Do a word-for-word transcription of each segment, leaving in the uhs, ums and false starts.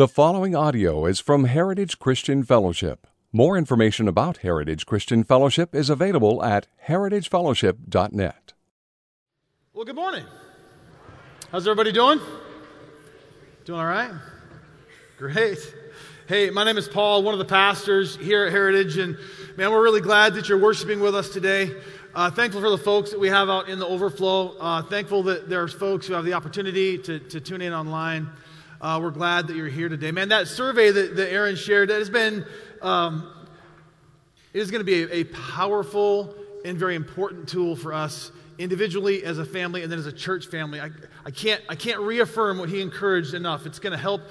The following audio is from Heritage Christian Fellowship. More information about Heritage Christian Fellowship is available at heritage fellowship dot net. Well, good morning. How's everybody doing? Doing all right? Great. Hey, my name is Paul, one of the pastors here at Heritage, and man, we're really glad that you're worshiping with us today. Uh, thankful for the folks that we have out in the overflow. Uh, thankful that there's folks who have the opportunity to, to tune in online. Uh, we're glad that you're here today. Man, that survey that, that Aaron shared, that has been, um, it is going to be a, a powerful and very important tool for us individually as a family and then as a church family. I, I can't I can't reaffirm what he encouraged enough. It's going to help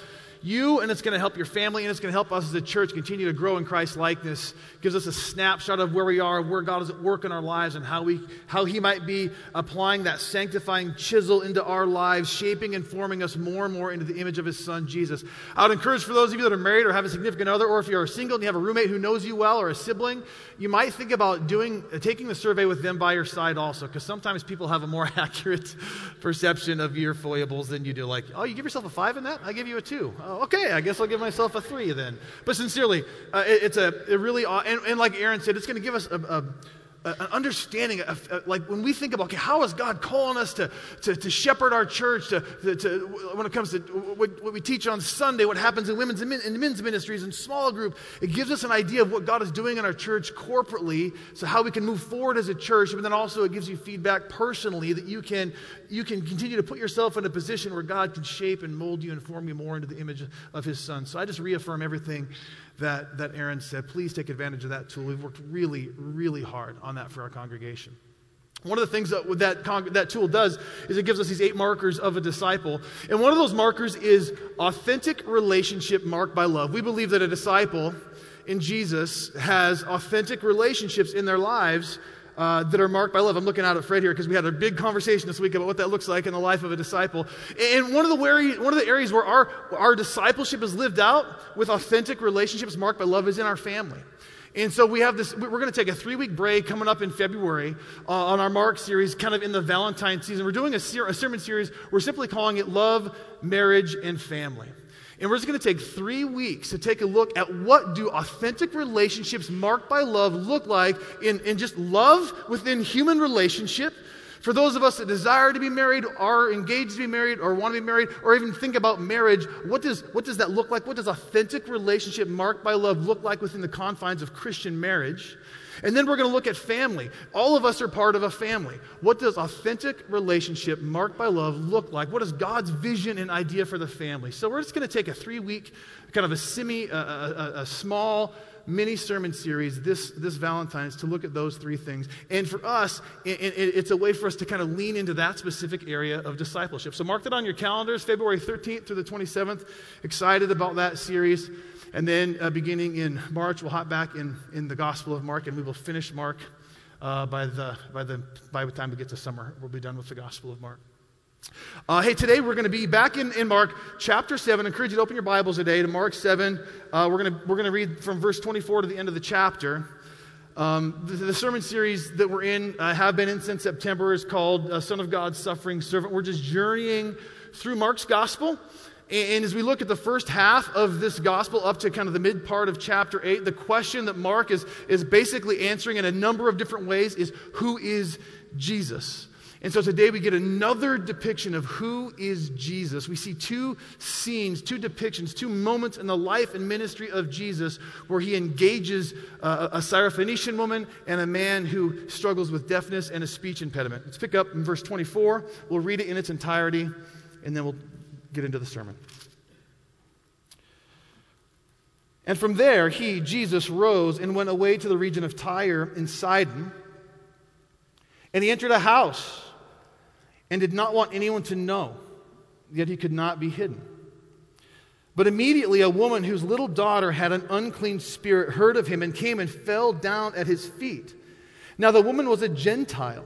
you, and it's going to help your family, and it's going to help us as a church continue to grow in Christ's likeness. It gives us a snapshot of where we are, where God is at work in our lives, and how we, how He might be applying that sanctifying chisel into our lives, shaping and forming us more and more into the image of His Son, Jesus. I would encourage for those of you that are married or have a significant other, or if you're single and you have a roommate who knows you well or a sibling, you might think about doing taking the survey with them by your side also, because sometimes people have a more accurate perception of your foibles than you do. Like, oh, you give yourself a five in that? I give you a two. Okay, I guess I'll give myself a three then. But sincerely, uh, it, it's a it really, and, and like Aaron said, it's going to give us a, a, a, an understanding of, a, like when we think about, okay, how is God calling us to to, to shepherd our church, to, to, to when it comes to what, what we teach on Sunday, what happens in women's and, men, in men's ministries and small group, it gives us an idea of what God is doing in our church corporately, so how we can move forward as a church, but then also it gives you feedback personally that you can you can continue to put yourself in a position where God can shape and mold you and form you more into the image of His Son. So I just reaffirm everything that, that Aaron said. Please take advantage of that tool. We've worked really, really hard on that for our congregation. One of the things that that, con- that tool does is it gives us these eight markers of a disciple. And one of those markers is authentic relationship marked by love. We believe that a disciple in Jesus has authentic relationships in their lives Uh, that are marked by love. I'm looking out at Fred here because we had a big conversation this week about what that looks like in the life of a disciple. And one of the where, one of the areas where our, our discipleship is lived out with authentic relationships marked by love is in our family. And so we have this, we're going to take a three-week break coming up in February uh, on our Mark series, kind of in the Valentine season. We're doing a, ser- a sermon series. We're simply calling it Love, Marriage, and Family. And we're just going to take three weeks to take a look at what do authentic relationships marked by love look like in, in just love within human relationship. For those of us that desire to be married, are engaged to be married, or want to be married, or even think about marriage, what does, what does that look like? What does authentic relationship marked by love look like within the confines of Christian marriage? And then we're going to look at family. All of us are part of a family. What does authentic relationship marked by love look like? What is God's vision and idea for the family? So we're just going to take a three-week, kind of a semi, a, a, a small mini sermon series this, this Valentine's to look at those three things. And for us, it, it, it's a way for us to kind of lean into that specific area of discipleship. So mark that on your calendars, February thirteenth through the twenty-seventh. Excited about that series. And then uh, beginning in March, we'll hop back in, in the Gospel of Mark, and we will finish Mark uh, by the by the by the time we get to summer. We'll be done with the Gospel of Mark. Uh, hey, today we're going to be back in, in Mark chapter seven. I encourage you to open your Bibles today to Mark seven. Uh, we're going to we're going to read from verse twenty-four to the end of the chapter. Um, the, the sermon series that we're in, uh, have been in since September, is called uh, "Son of God, Suffering Servant." We're just journeying through Mark's Gospel. And as we look at the first half of this gospel up to kind of the mid part of chapter eight, the question that Mark is, is basically answering in a number of different ways is, who is Jesus? And so today we get another depiction of who is Jesus. We see two scenes, two depictions, two moments in the life and ministry of Jesus where he engages a, a Syrophoenician woman and a man who struggles with deafness and a speech impediment. Let's pick up in verse twenty-four. We'll read it in its entirety, and then we'll get into the sermon. And from there, he, Jesus, rose and went away to the region of Tyre and Sidon. And he entered a house and did not want anyone to know, yet he could not be hidden. But immediately a woman whose little daughter had an unclean spirit heard of him and came and fell down at his feet. Now the woman was a Gentile,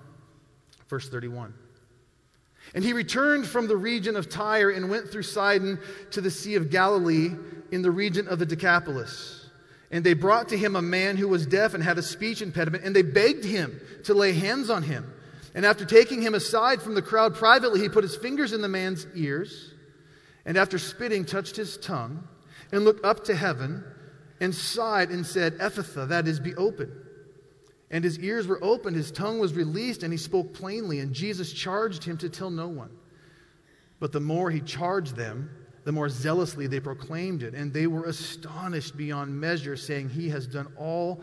Verse thirty-one. And he returned from the region of Tyre and went through Sidon to the Sea of Galilee in the region of the Decapolis. And they brought to him a man who was deaf and had a speech impediment, and they begged him to lay hands on him. And after taking him aside from the crowd privately, he put his fingers in the man's ears, and after spitting, touched his tongue, and looked up to heaven, and sighed and said, Ephphatha, that is, be open. And his ears were opened, his tongue was released, and he spoke plainly. And Jesus charged him to tell no one. But the more he charged them, the more zealously they proclaimed it. And they were astonished beyond measure, saying, he has done all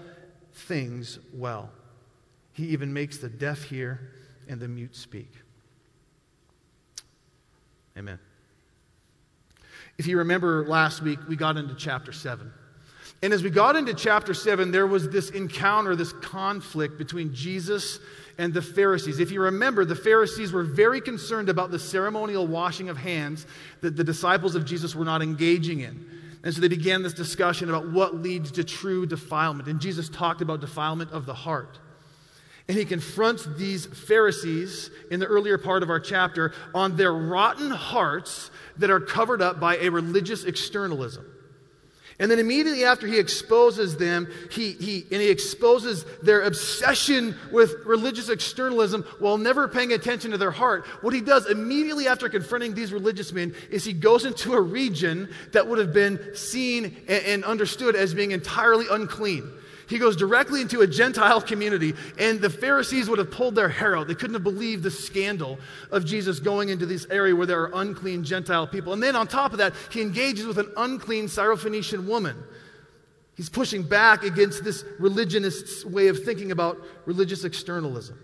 things well. He even makes the deaf hear and the mute speak. Amen. If you remember last week, we got into chapter seven. And as we got into chapter seven, there was this encounter, this conflict between Jesus and the Pharisees. If you remember, the Pharisees were very concerned about the ceremonial washing of hands that the disciples of Jesus were not engaging in. And so they began this discussion about what leads to true defilement. And Jesus talked about defilement of the heart. And he confronts these Pharisees in the earlier part of our chapter on their rotten hearts that are covered up by a religious externalism. And then immediately after he exposes them, he, he and he exposes their obsession with religious externalism while never paying attention to their heart. What he does immediately after confronting these religious men is he goes into a region that would have been seen and, and understood as being entirely unclean. He goes directly into a Gentile community, and the Pharisees would have pulled their hair out. They couldn't have believed the scandal of Jesus going into this area where there are unclean Gentile people. And then on top of that, he engages with an unclean Syrophoenician woman. He's pushing back against this religionist's way of thinking about religious externalism.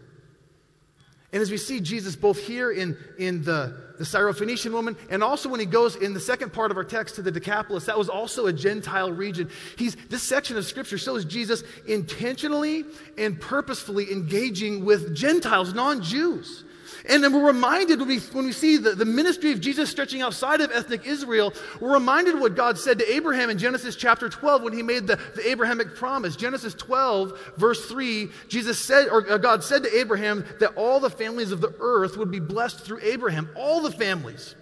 And as we see Jesus both here in, in the, the Syrophoenician woman, and also when he goes in the second part of our text to the Decapolis, that was also a Gentile region. He's, this section of Scripture shows Jesus intentionally and purposefully engaging with Gentiles, non-Jews. And then we're reminded when we, when we see the, the ministry of Jesus stretching outside of ethnic Israel, we're reminded of what God said to Abraham in Genesis chapter twelve when he made the, the Abrahamic promise. Genesis twelve, verse three, Jesus said, or God said to Abraham that all the families of the earth would be blessed through Abraham. All the families.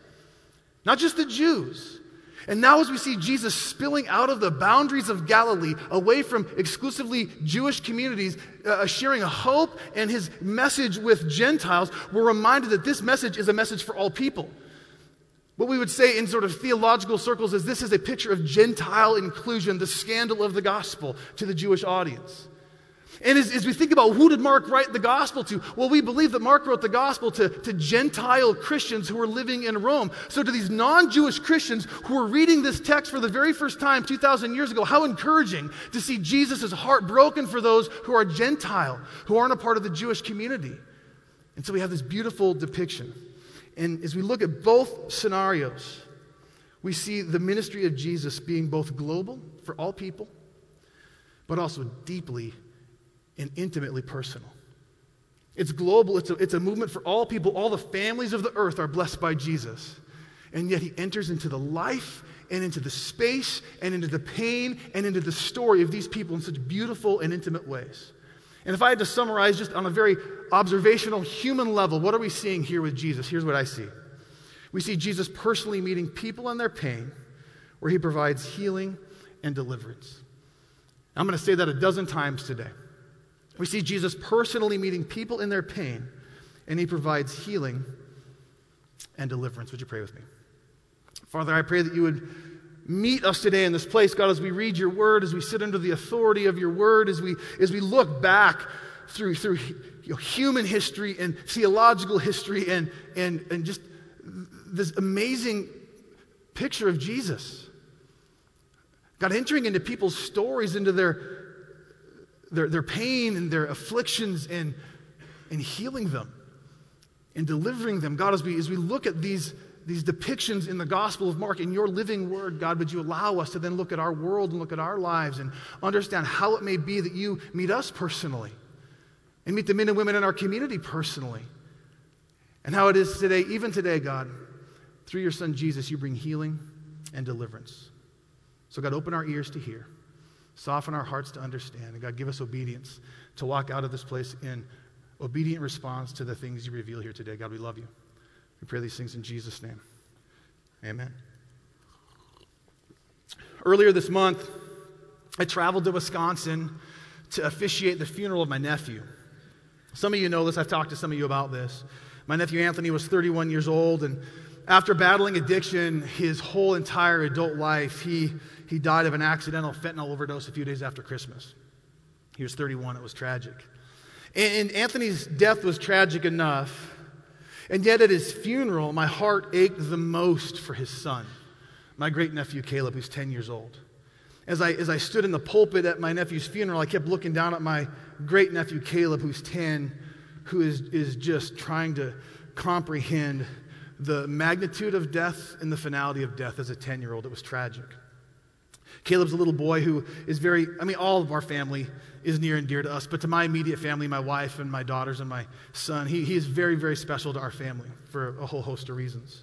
Not just the Jews. And now as we see Jesus spilling out of the boundaries of Galilee, away from exclusively Jewish communities, uh, sharing a hope and his message with Gentiles, we're reminded that this message is a message for all people. What we would say in sort of theological circles is this is a picture of Gentile inclusion, the scandal of the gospel to the Jewish audience. And as, as we think about who did Mark write the gospel to, well, we believe that Mark wrote the gospel to, to Gentile Christians who were living in Rome. So to these non-Jewish Christians who were reading this text for the very first time two thousand years ago, how encouraging to see Jesus' heart broken for those who are Gentile, who aren't a part of the Jewish community. And so we have this beautiful depiction. And as we look at both scenarios, we see the ministry of Jesus being both global for all people, but also deeply and intimately personal. It's global. It's a, it's a movement for all people. All the families of the earth are blessed by Jesus. And yet he enters into the life and into the space and into the pain and into the story of these people in such beautiful and intimate ways. And if I had to summarize just on a very observational human level, what are we seeing here with Jesus? Here's what I see. We see Jesus personally meeting people in their pain where he provides healing and deliverance. I'm going to say that a dozen times today. We see Jesus personally meeting people in their pain, and he provides healing and deliverance. Would you pray with me? Father, I pray that you would meet us today in this place, God, as we read your word, as we sit under the authority of your word, as we, as we look back through, through you know, human history and theological history and, and, and just this amazing picture of Jesus. God, entering into people's stories, into their Their, their pain and their afflictions and, and healing them and delivering them. God, as we, as we look at these, these depictions in the Gospel of Mark, in your living word, God, would you allow us to then look at our world and look at our lives and understand how it may be that you meet us personally and meet the men and women in our community personally. And how it is today, even today, God, through your son Jesus, you bring healing and deliverance. So God, open our ears to hear, soften our hearts to understand, and God, give us obedience to walk out of this place in obedient response to the things you reveal here today. God, we love you. We pray these things in Jesus' name. Amen. Earlier this month, I traveled to Wisconsin to officiate the funeral of my nephew. Some of you know this. I've talked to some of you about this. My nephew Anthony was thirty-one years old, and after battling addiction his whole entire adult life, he, he died of an accidental fentanyl overdose a few days after Christmas. He was thirty-one. It was tragic. And, and Anthony's death was tragic enough, and yet at his funeral, my heart ached the most for his son, my great-nephew Caleb, who's ten years old. As I, as I stood in the pulpit at my nephew's funeral, I kept looking down at my great-nephew Caleb, who's ten, who is, is just trying to comprehend the magnitude of death and the finality of death as a ten-year-old. It was tragic. Caleb's a little boy who is very, I mean, all of our family is near and dear to us, but to my immediate family, my wife and my daughters and my son, he, he is very, very special to our family for a whole host of reasons.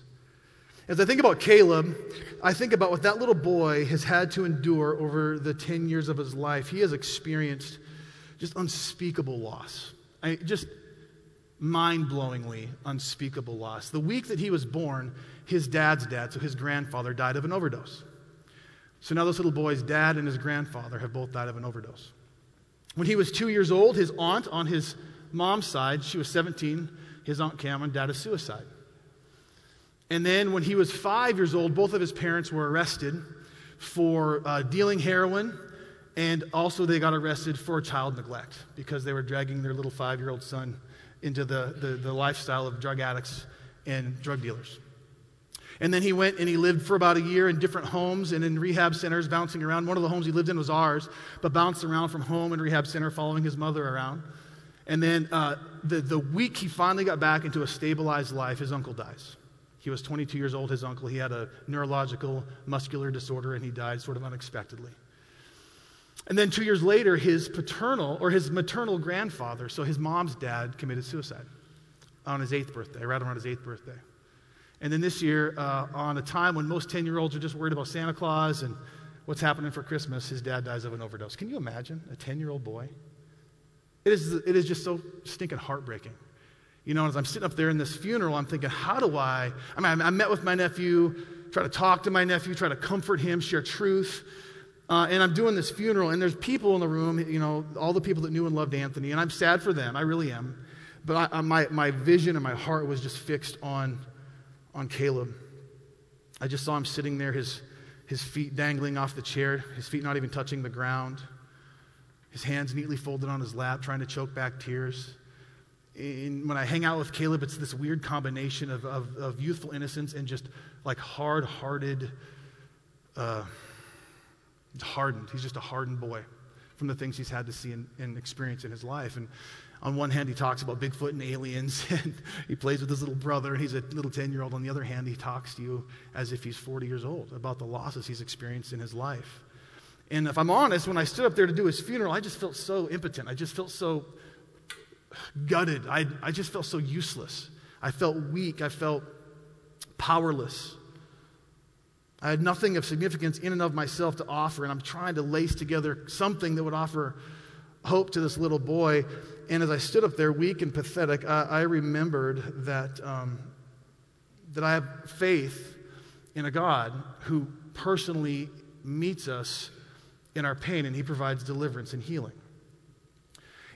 As I think about Caleb, I think about what that little boy has had to endure over the ten years of his life. He has experienced just unspeakable loss. I mean, just mind-blowingly unspeakable loss. The week that he was born, his dad's dad, so his grandfather, died of an overdose. So now this little boy's dad and his grandfather have both died of an overdose. When he was two years old, his aunt on his mom's side, she was seventeen, his Aunt Cameron died of suicide. And then when he was five years old, both of his parents were arrested for uh, dealing heroin, and also they got arrested for child neglect because they were dragging their little five-year-old son into the, the, the lifestyle of drug addicts and drug dealers. And then he went and he lived for about a year in different homes and in rehab centers, bouncing around. One of the homes he lived in was ours, but bounced around from home and rehab center, following his mother around. And then uh, the, the week he finally got back into a stabilized life, his uncle dies. He was twenty-two years old, his uncle. He had a neurological muscular disorder, and he died sort of unexpectedly. And then two years later, his paternal or his maternal grandfather, so his mom's dad, committed suicide on his eighth birthday, right around his eighth birthday. And then this year, uh, on a time when most ten-year-olds are just worried about Santa Claus and what's happening for Christmas, his dad dies of an overdose. Can you imagine a ten-year-old boy? It is, it is just so stinking heartbreaking. You know, as I'm sitting up there in this funeral, I'm thinking, how do I, I mean, I met with my nephew, try to talk to my nephew, try to comfort him, share truth, uh, and I'm doing this funeral, and there's people in the room, you know, all the people that knew and loved Anthony, and I'm sad for them, I really am, but I, my, my vision and my heart was just fixed on, on Caleb. I just saw him sitting there, his, his feet dangling off the chair, his feet not even touching the ground, his hands neatly folded on his lap, trying to choke back tears. In, when I hang out with Caleb, it's this weird combination of, of, of youthful innocence and just like hard-hearted, uh, hardened. He's just a hardened boy from the things he's had to see and, and experience in his life. And on one hand, he talks about Bigfoot and aliens, and he plays with his little brother, and he's a little ten-year-old. On the other hand, he talks to you as if he's forty years old about the losses he's experienced in his life. And if I'm honest, when I stood up there to do his funeral, I just felt so impotent. I just felt so gutted. I, I just felt so useless. I felt weak. I felt powerless. I had nothing of significance in and of myself to offer, and I'm trying to lace together something that would offer hope to this little boy. And as I stood up there, weak and pathetic, I, I remembered that um, that I have faith in a God who personally meets us in our pain, and he provides deliverance and healing.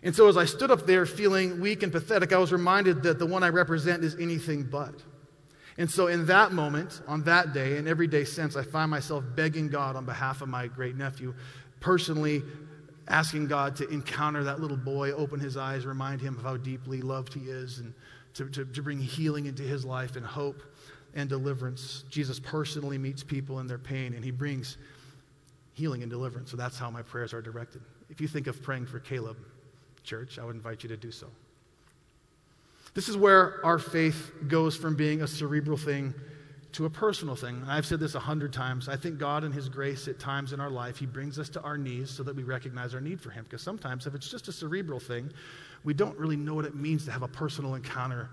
And so as I stood up there feeling weak and pathetic, I was reminded that the one I represent is anything but. And so in that moment, on that day, and every day since, I find myself begging God on behalf of my great-nephew, personally asking God to encounter that little boy, open his eyes, remind him of how deeply loved he is, and to, to, to bring healing into his life and hope and deliverance. Jesus personally meets people in their pain, and he brings healing and deliverance. So that's how my prayers are directed. If you think of praying for Caleb, church, I would invite you to do so. This is where our faith goes from being a cerebral thing to a personal thing. I've said this a hundred times. I think God in his grace at times in our life, he brings us to our knees so that we recognize our need for him. Because sometimes if it's just a cerebral thing, we don't really know what it means to have a personal encounter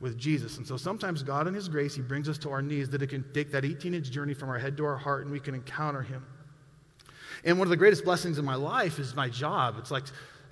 with Jesus. And so sometimes God in his grace, he brings us to our knees that it can take that eighteen-inch journey from our head to our heart and we can encounter him. And one of the greatest blessings in my life is my job. It's like,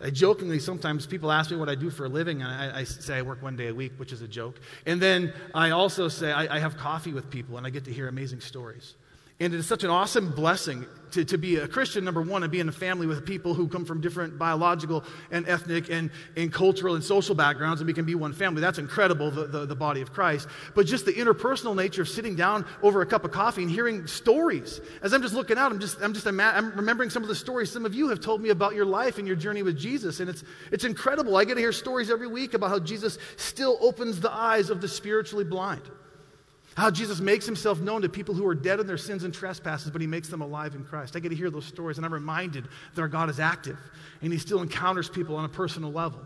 I jokingly, sometimes people ask me what I do for a living, and I, I say I work one day a week, which is a joke. And then I also say I, I have coffee with people, and I get to hear amazing stories. And it is such an awesome blessing to, to be a Christian, number one, and be in a family with people who come from different biological and ethnic and, and cultural and social backgrounds, and we can be one family. That's incredible, the, the, the body of Christ. But just the interpersonal nature of sitting down over a cup of coffee and hearing stories. As I'm just looking out, I'm just I'm just ima- I'm remembering some of the stories some of you have told me about your life and your journey with Jesus, and it's it's incredible. I get to hear stories every week about how Jesus still opens the eyes of the spiritually blind. How Jesus makes himself known to people who are dead in their sins and trespasses, but he makes them alive in Christ. I get to hear those stories, and I'm reminded that our God is active, and he still encounters people on a personal level.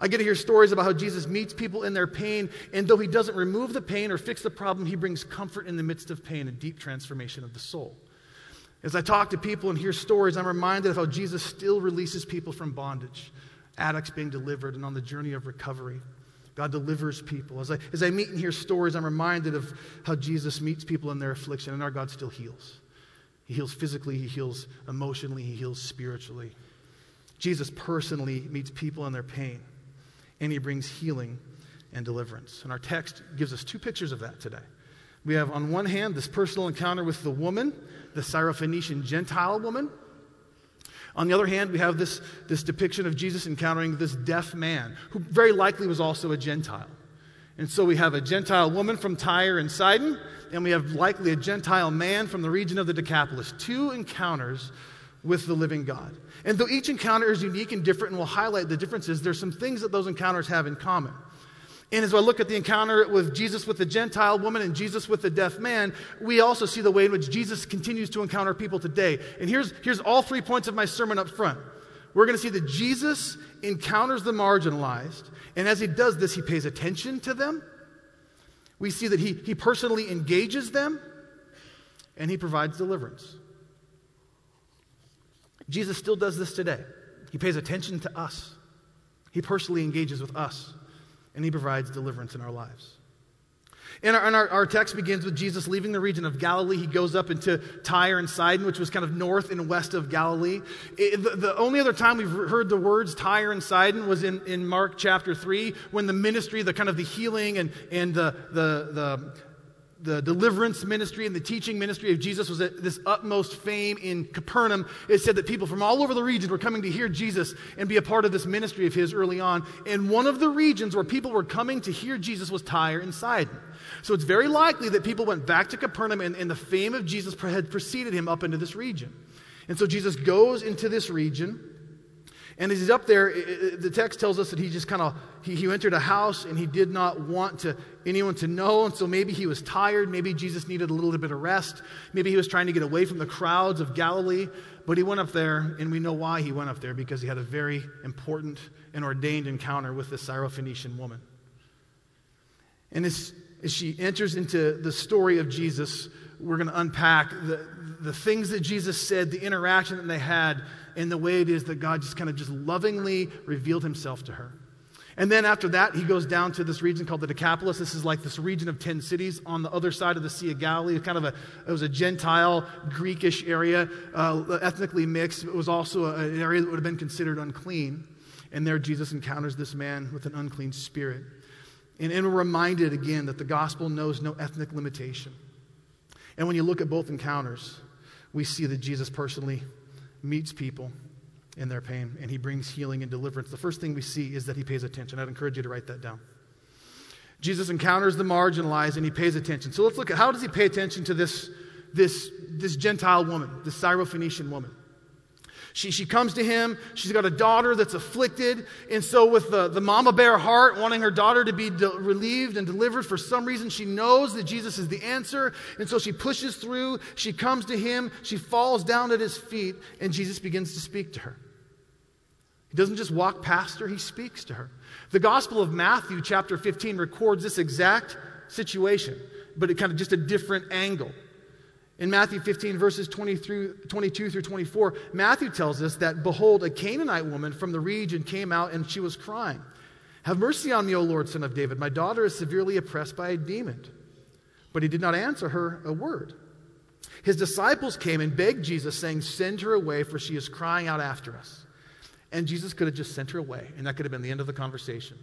I get to hear stories about how Jesus meets people in their pain, and though he doesn't remove the pain or fix the problem, he brings comfort in the midst of pain and deep transformation of the soul. As I talk to people and hear stories, I'm reminded of how Jesus still releases people from bondage, addicts being delivered, and on the journey of recovery. God delivers people. As I, as I meet and hear stories, I'm reminded of how Jesus meets people in their affliction, and our God still heals. He heals physically, he heals emotionally, he heals spiritually. Jesus personally meets people in their pain, and he brings healing and deliverance. And our text gives us two pictures of that today. We have, on one hand, this personal encounter with the woman, the Syrophoenician Gentile woman. On the other hand, we have this, this depiction of Jesus encountering this deaf man, who very likely was also a Gentile. And so we have a Gentile woman from Tyre and Sidon, and we have likely a Gentile man from the region of the Decapolis. Two encounters with the living God. And though each encounter is unique and different and will highlight the differences, there's some things that those encounters have in common. And as I look at the encounter with Jesus with the Gentile woman and Jesus with the deaf man, we also see the way in which Jesus continues to encounter people today. And here's, here's all three points of my sermon up front. We're going to see that Jesus encounters the marginalized, and as he does this, he pays attention to them. We see that he, he personally engages them, and he provides deliverance. Jesus still does this today. He pays attention to us. He personally engages with us. And he provides deliverance in our lives. And our, and our, our text begins with Jesus leaving the region of Galilee. He goes up into Tyre and Sidon, which was kind of north and west of Galilee. It, the, the only other time we've heard the words Tyre and Sidon was in, in Mark chapter three, when the ministry, the kind of the healing and, and the, the, the, the deliverance ministry and the teaching ministry of Jesus was at this utmost fame in Capernaum. It said that people from all over the region were coming to hear Jesus and be a part of this ministry of his early on. And one of the regions where people were coming to hear Jesus was Tyre and Sidon. So it's very likely that people went back to Capernaum and, and the fame of Jesus had preceded him up into this region. And so Jesus goes into this region. And as he's up there, it, it, the text tells us that he just kind of, he, he entered a house and he did not want to anyone to know. And so maybe he was tired. Maybe Jesus needed a little bit of rest. Maybe he was trying to get away from the crowds of Galilee. But he went up there, and we know why he went up there, because he had a very important and ordained encounter with this Syrophoenician woman. And as, as she enters into the story of Jesus, we're going to unpack the, the things that Jesus said, the interaction that they had, and the way it is that God just kind of just lovingly revealed himself to her. And then after that, he goes down to this region called the Decapolis. This is like this region of ten cities on the other side of the Sea of Galilee. Kind of a, it was a Gentile, Greekish area, uh, ethnically mixed. It was also a, an area that would have been considered unclean. And there Jesus encounters this man with an unclean spirit. And, and we're reminded again that the gospel knows no ethnic limitation. And when you look at both encounters, we see that Jesus personally meets people in their pain, and he brings healing and deliverance. The first thing we see is that he pays attention. I'd encourage you to write that down. Jesus encounters the marginalized, and he pays attention. So let's look at how does he pay attention to this, this, this Gentile woman, this Syrophoenician woman. She, she comes to him. She's got a daughter that's afflicted. And so with the, the mama bear heart, wanting her daughter to be de- relieved and delivered, for some reason she knows that Jesus is the answer. And so she pushes through. She comes to him. She falls down at his feet. And Jesus begins to speak to her. He doesn't just walk past her. He speaks to her. The Gospel of Matthew chapter fifteen records this exact situation, but it kind of just a different angle. In Matthew fifteen, verses twenty-two through twenty-four, Matthew tells us that, behold, a Canaanite woman from the region came out and she was crying. Have mercy on me, O Lord, son of David. My daughter is severely oppressed by a demon. But he did not answer her a word. His disciples came and begged Jesus, saying, send her away, for she is crying out after us. And Jesus could have just sent her away, and that could have been the end of the conversation.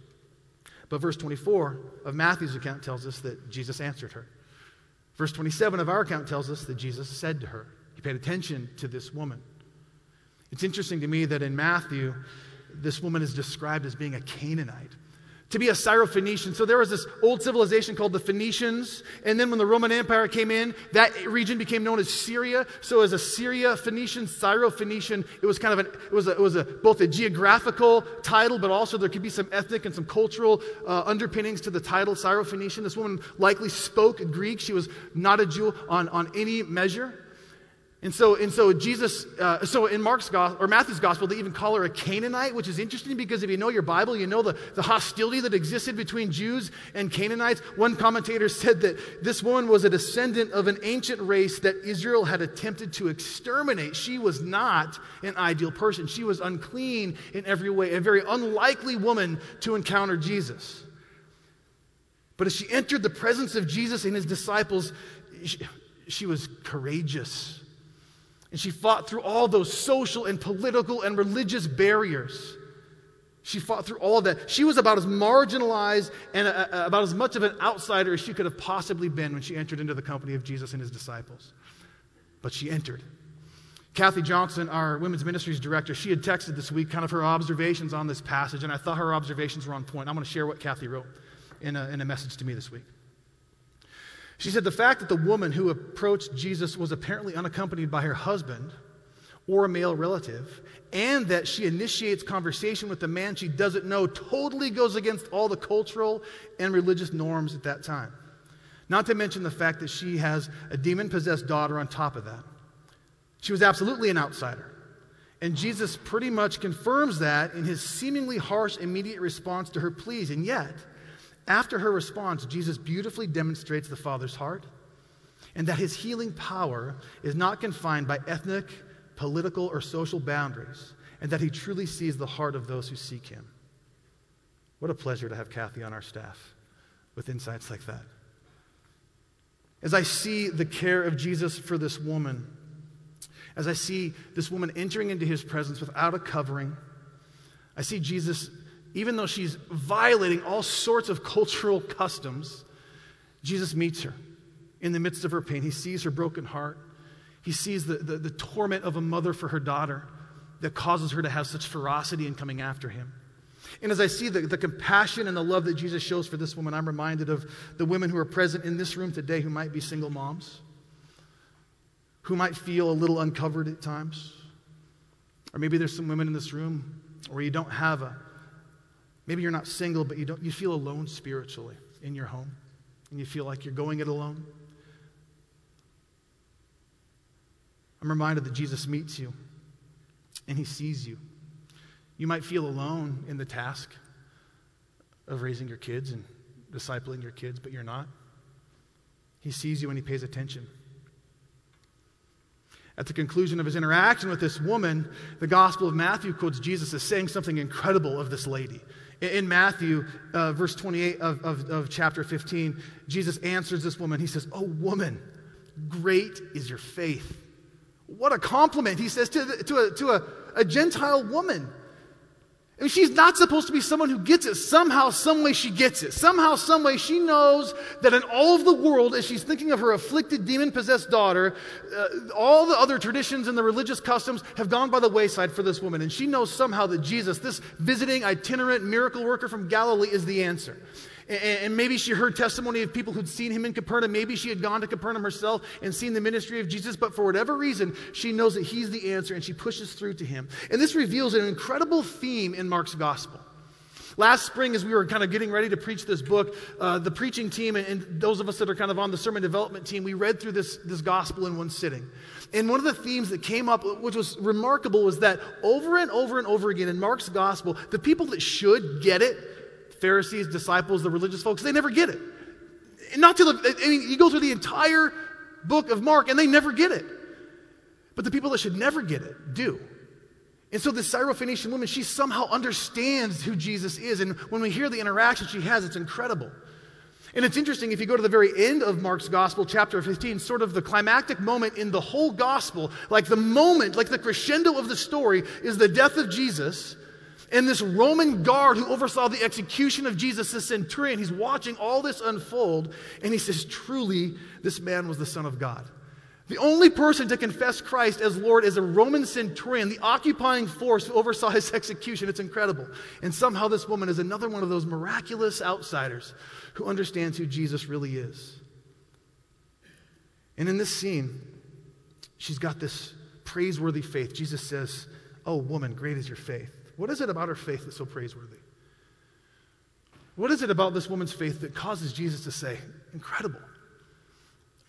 But verse twenty-four of Matthew's account tells us that Jesus answered her. Verse twenty-seven of our account tells us that Jesus said to her. He paid attention to this woman. It's interesting to me that in Matthew, this woman is described as being a Canaanite, to be a Syrophoenician. So there was this old civilization called the Phoenicians, and then when the Roman Empire came in, that region became known as Syria. So as a Syria Phoenician, Syrophoenician, it was kind of an it was a, it was a, both a geographical title, but also there could be some ethnic and some cultural uh, underpinnings to the title Syrophoenician. This woman likely spoke Greek. She was not a Jew on on any measure. And so, and so Jesus, uh, so in Mark's gospel, or Matthew's gospel, they even call her a Canaanite, which is interesting because if you know your Bible, you know the, the hostility that existed between Jews and Canaanites. One commentator said that this woman was a descendant of an ancient race that Israel had attempted to exterminate. She was not an ideal person. She was unclean in every way, a very unlikely woman to encounter Jesus. But as she entered the presence of Jesus and his disciples, she, she was courageous. And she fought through all those social and political and religious barriers. She fought through all of that. She was about as marginalized and a, a, about as much of an outsider as she could have possibly been when she entered into the company of Jesus and his disciples. But she entered. Kathy Johnson, our women's ministries director, she had texted this week kind of her observations on this passage, and I thought her observations were on point. I'm going to share what Kathy wrote in a, in a message to me this week. She said the fact that the woman who approached Jesus was apparently unaccompanied by her husband or a male relative, and that she initiates conversation with a man she doesn't know totally goes against all the cultural and religious norms at that time. Not to mention the fact that she has a demon-possessed daughter on top of that. She was absolutely an outsider. And Jesus pretty much confirms that in his seemingly harsh, immediate response to her pleas, and yet after her response, Jesus beautifully demonstrates the Father's heart and that his healing power is not confined by ethnic, political, or social boundaries, and that he truly sees the heart of those who seek him. What a pleasure to have Kathy on our staff with insights like that. As I see the care of Jesus for this woman, as I see this woman entering into his presence without a covering, I see Jesus. Even though she's violating all sorts of cultural customs, Jesus meets her in the midst of her pain. He sees her broken heart. He sees the, the, the torment of a mother for her daughter that causes her to have such ferocity in coming after him. And as I see the, the compassion and the love that Jesus shows for this woman, I'm reminded of the women who are present in this room today who might be single moms, who might feel a little uncovered at times. Or maybe there's some women in this room where you don't have a Maybe you're not single, but you don't, you feel alone spiritually in your home, and you feel like you're going it alone. I'm reminded that Jesus meets you, and he sees you. You might feel alone in the task of raising your kids and discipling your kids, but you're not. He sees you, and he pays attention. At the conclusion of his interaction with this woman, the Gospel of Matthew quotes Jesus as saying something incredible of this lady. In Matthew, uh, verse twenty-eight of, of, of chapter fifteen, Jesus answers this woman. He says, "Oh, woman, great is your faith." What a compliment, he says, to, the, to, a, to a, a Gentile woman. I mean, she's not supposed to be someone who gets it. Somehow, some way she gets it. Somehow, some way she knows that in all of the world, as she's thinking of her afflicted, demon-possessed daughter, uh, all the other traditions and the religious customs have gone by the wayside for this woman. And she knows somehow that Jesus, this visiting, itinerant miracle worker from Galilee, is the answer. And, and maybe she heard testimony of people who'd seen him in Capernaum. Maybe she had gone to Capernaum herself and seen the ministry of Jesus. But for whatever reason, she knows that he's the answer, and she pushes through to him. And this reveals an incredible theme in Mark's gospel. Last spring, as we were kind of getting ready to preach this book, uh, the preaching team and, and those of us that are kind of on the sermon development team, we read through this, this gospel in one sitting. And one of the themes that came up, which was remarkable, was that over and over and over again in Mark's gospel, the people that should get it, Pharisees, disciples, the religious folks, they never get it. Not till the, I mean, you go through the entire book of Mark and they never get it. But the people that should never get it do. And so this Syrophoenician woman, she somehow understands who Jesus is. And when we hear the interaction she has, it's incredible. And it's interesting, if you go to the very end of Mark's gospel, chapter fifteen, sort of the climactic moment in the whole gospel, like the moment, like the crescendo of the story, is the death of Jesus. And this Roman guard who oversaw the execution of Jesus, the centurion, he's watching all this unfold, and he says, truly, this man was the Son of God. The only person to confess Christ as Lord is a Roman centurion, the occupying force who oversaw his execution. It's incredible. And somehow this woman is another one of those miraculous outsiders who understands who Jesus really is. And in this scene, she's got this praiseworthy faith. Jesus says, oh, woman, great is your faith. What is it about her faith that's so praiseworthy? What is it about this woman's faith that causes Jesus to say, incredible?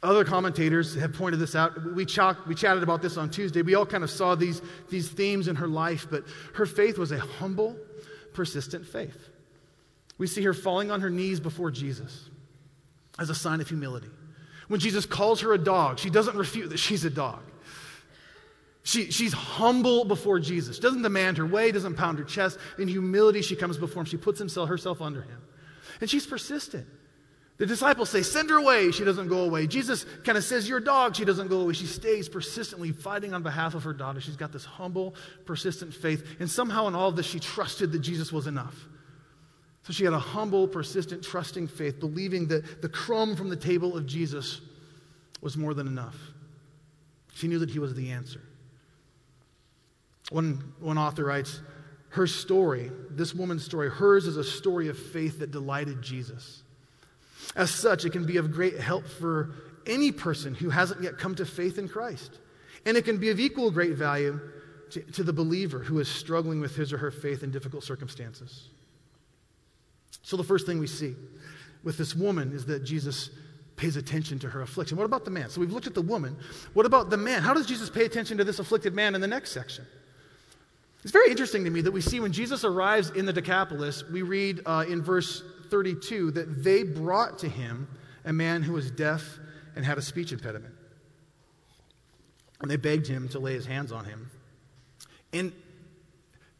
Other commentators have pointed this out. We, chalk, we chatted about this on Tuesday. We all kind of saw these, these themes in her life, but her faith was a humble, persistent faith. We see her falling on her knees before Jesus as a sign of humility. When Jesus calls her a dog, she doesn't refute that she's a dog. She, she's humble before Jesus. She doesn't demand her way, doesn't pound her chest. In humility, she comes before him. She puts himself, herself under him. And she's persistent. The disciples say, send her away. She doesn't go away. Jesus kind of says, you're a dog. She doesn't go away. She stays persistently fighting on behalf of her daughter. She's got this humble, persistent faith. And somehow in all of this, she trusted that Jesus was enough. So she had a humble, persistent, trusting faith, believing that the crumb from the table of Jesus was more than enough. She knew that he was the answer. One, one author writes, her story, this woman's story, hers is a story of faith that delighted Jesus. As such, it can be of great help for any person who hasn't yet come to faith in Christ. And it can be of equal great value to, to the believer who is struggling with his or her faith in difficult circumstances. So the first thing we see with this woman is that Jesus pays attention to her affliction. What about the man? So we've looked at the woman. What about the man? How does Jesus pay attention to this afflicted man in the next section? It's very interesting to me that we see when Jesus arrives in the Decapolis, we read uh, in verse thirty-two that they brought to him a man who was deaf and had a speech impediment. And they begged him to lay his hands on him. And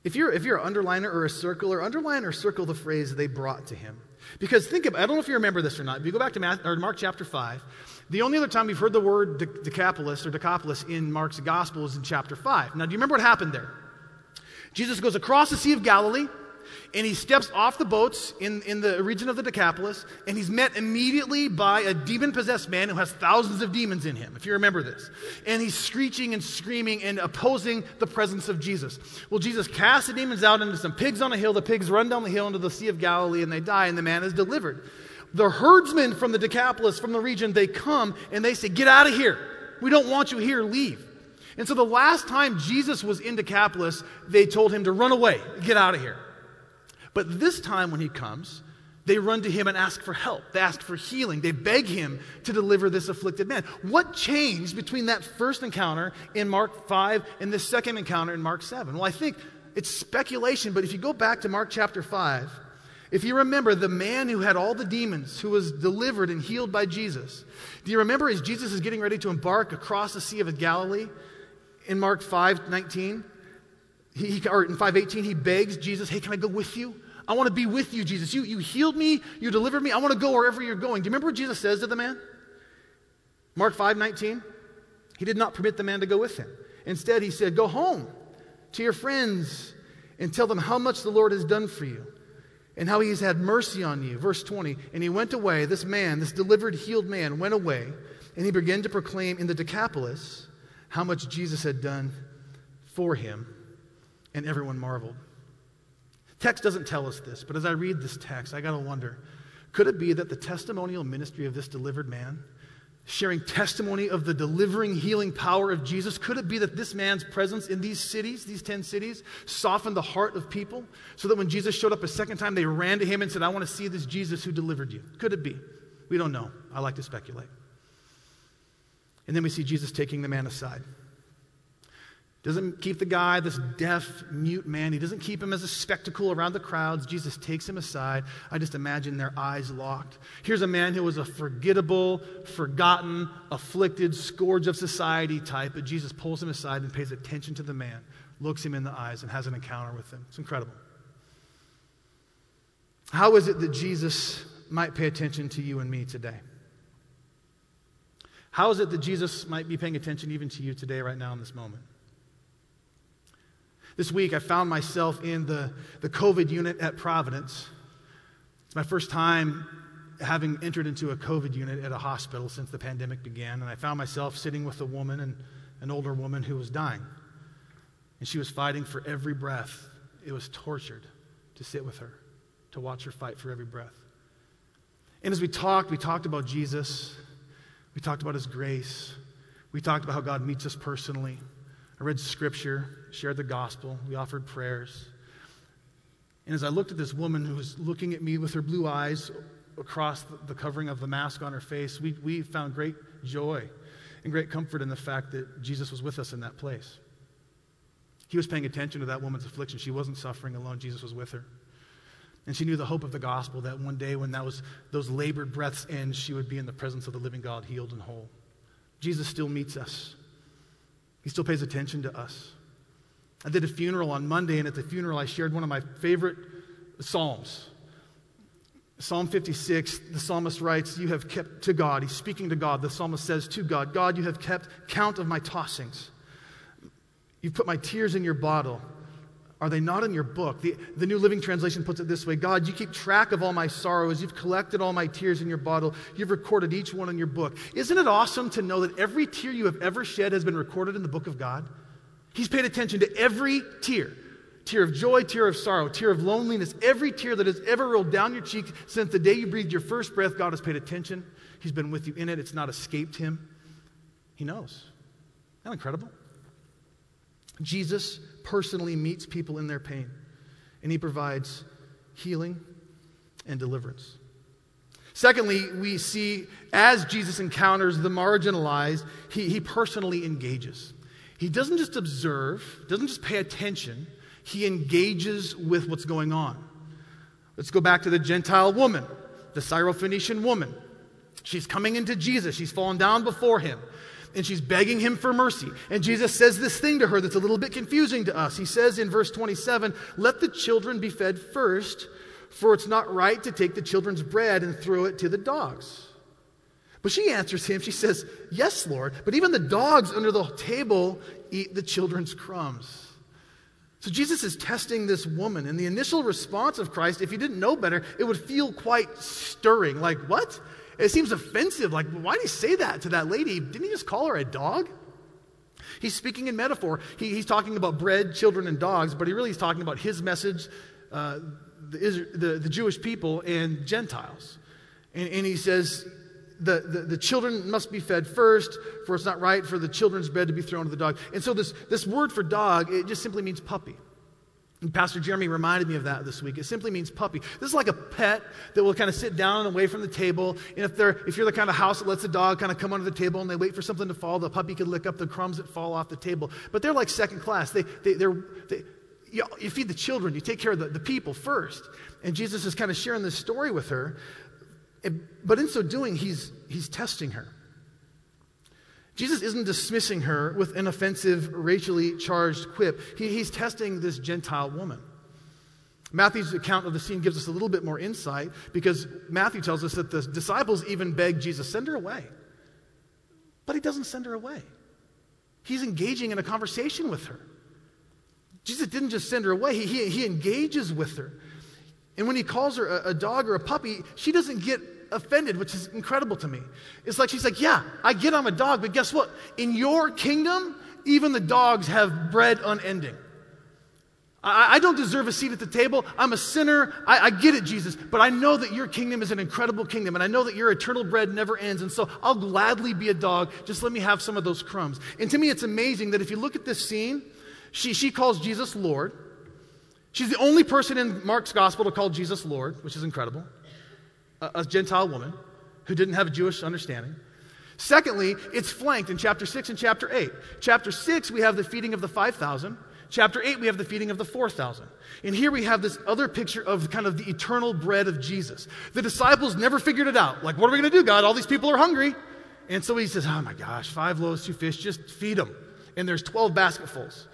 if you're, if you're an underliner or a circler, underline or circle the phrase they brought to him. Because think about, I don't know if you remember this or not, if you go back to Matthew, or Mark chapter five, the only other time we've heard the word De- Decapolis or Decapolis in Mark's gospel is in chapter five. Now, do you remember what happened there? Jesus goes across the Sea of Galilee, and he steps off the boats in, in the region of the Decapolis, and he's met immediately by a demon-possessed man who has thousands of demons in him, if you remember this. And he's screeching and screaming and opposing the presence of Jesus. Well, Jesus casts the demons out into some pigs on a hill. The pigs run down the hill into the Sea of Galilee, and they die, and the man is delivered. The herdsmen from the Decapolis, from the region, they come, and they say, get out of here. We don't want you here. Leave. And so the last time Jesus was in Decapolis, they told him to run away, get out of here. But this time when he comes, they run to him and ask for help. They ask for healing. They beg him to deliver this afflicted man. What changed between that first encounter in Mark five and this second encounter in Mark seven? Well, I think it's speculation, but if you go back to Mark chapter five, if you remember the man who had all the demons, who was delivered and healed by Jesus, do you remember as Jesus is getting ready to embark across the Sea of Galilee? In Mark five nineteen, he, or in five eighteen, he begs Jesus, hey, can I go with you? I want to be with you, Jesus. You, you healed me. You delivered me. I want to go wherever you're going. Do you remember what Jesus says to the man? Mark five nineteen, he did not permit the man to go with him. Instead, he said, go home to your friends and tell them how much the Lord has done for you and how he's had mercy on you. Verse twenty, and he went away. This man, this delivered, healed man went away, and he began to proclaim in the Decapolis how much Jesus had done for him, and everyone marveled. Text doesn't tell us this, but as I read this text, I got to wonder, could it be that the testimonial ministry of this delivered man, sharing testimony of the delivering, healing power of Jesus, could it be that this man's presence in these cities, these ten cities, softened the heart of people so that when Jesus showed up a second time, they ran to him and said, I want to see this Jesus who delivered you? Could it be? We don't know. I like to speculate. And then we see Jesus taking the man aside. Doesn't keep the guy, this deaf, mute man, he doesn't keep him as a spectacle around the crowds. Jesus takes him aside. I just imagine their eyes locked. Here's a man who was a forgettable, forgotten, afflicted, scourge of society type, but Jesus pulls him aside and pays attention to the man, looks him in the eyes, and has an encounter with him. It's incredible. How is it that Jesus might pay attention to you and me today? How is it that Jesus might be paying attention even to you today, right now, in this moment? This week, I found myself in the, the COVID unit at Providence. It's my first time having entered into a COVID unit at a hospital since the pandemic began, and I found myself sitting with a woman, and an older woman who was dying. And she was fighting for every breath. It was tortured to sit with her, to watch her fight for every breath. And as we talked, we talked about Jesus. We talked about his grace. We talked about how God meets us personally. I read scripture, shared the gospel, we offered prayers. And as I looked at this woman who was looking at me with her blue eyes across the covering of the mask on her face, we, we found great joy and great comfort in the fact that Jesus was with us in that place. He was paying attention to that woman's affliction. She wasn't suffering alone. Jesus was with her. And she knew the hope of the gospel, that one day when that was those labored breaths end, she would be in the presence of the living God, healed and whole. Jesus still meets us. He still pays attention to us. I did a funeral on Monday, and at the funeral I shared one of my favorite psalms. Psalm fifty-six, the psalmist writes, "You have kept to God." He's speaking to God. The psalmist says to God, "God, you have kept count of my tossings. You've put my tears in your bottle. Are they not in your book?" The, the New Living Translation puts it this way: "God, you keep track of all my sorrows. You've collected all my tears in your bottle. You've recorded each one in your book." Isn't it awesome to know that every tear you have ever shed has been recorded in the book of God? He's paid attention to every tear. Tear of joy, tear of sorrow, tear of loneliness. Every tear that has ever rolled down your cheek since the day you breathed your first breath, God has paid attention. He's been with you in it. It's not escaped him. He knows. Isn't that incredible? Jesus personally meets people in their pain, and he provides healing and deliverance. Secondly, we see as Jesus encounters the marginalized, he, he personally engages. He doesn't just observe, doesn't just pay attention. He engages with what's going on. Let's go back to the Gentile woman, the Syrophoenician woman. She's coming into Jesus. She's fallen down before him, and she's begging him for mercy. And Jesus says this thing to her that's a little bit confusing to us. He says in verse twenty-seven, "Let the children be fed first, for it's not right to take the children's bread and throw it to the dogs." But she answers him, she says, "Yes, Lord, but even the dogs under the table eat the children's crumbs." So Jesus is testing this woman, and the initial response of Christ, if you didn't know better, it would feel quite stirring. Like, what? It seems offensive. Like, why did he say that to that lady? Didn't he just call her a dog? He's speaking in metaphor. He, he's talking about bread, children, and dogs, but he really is talking about his message, uh, the, the, the Jewish people and Gentiles. And, and he says, The, the, the children must be fed first, for it's not right for the children's bread to be thrown to the dog. And so this, this word for dog, it just simply means puppy. And Pastor Jeremy reminded me of that this week. It simply means puppy. This is like a pet that will kind of sit down and away from the table. And if they're if you're the kind of house that lets the dog kind of come under the table and they wait for something to fall, the puppy could lick up the crumbs that fall off the table. But they're like second class. They, they, they're... They, You, you feed the children. You take care of the, the people first. And Jesus is kind of sharing this story with her. It, but in so doing, he's, he's testing her. Jesus isn't dismissing her with an offensive, racially charged quip. He, he's testing this Gentile woman. Matthew's account of the scene gives us a little bit more insight, because Matthew tells us that the disciples even begged Jesus, "Send her away." But he doesn't send her away. He's engaging in a conversation with her. Jesus didn't just send her away. He, he, he engages with her. And when he calls her a, a dog or a puppy, she doesn't get offended, which is incredible to me. It's like she's like, "Yeah, I get I'm a dog, but guess what? In your kingdom, even the dogs have bread unending. I, I don't deserve a seat at the table. I'm a sinner. I, I get it, Jesus, but I know that your kingdom is an incredible kingdom, and I know that your eternal bread never ends, and so I'll gladly be a dog. Just let me have some of those crumbs." And to me, it's amazing that if you look at this scene, she, she calls Jesus Lord. She's the only person in Mark's gospel to call Jesus Lord, which is incredible. A, a Gentile woman who didn't have a Jewish understanding. Secondly, it's flanked in chapter six and chapter eight. Chapter six, we have the feeding of the five thousand. Chapter eight, we have the feeding of the four thousand. And here we have this other picture of kind of the eternal bread of Jesus. The disciples never figured it out. Like, what are we going to do, God? All these people are hungry. And so he says, oh my gosh, five loaves, two fish, just feed them. And there's twelve basketfuls.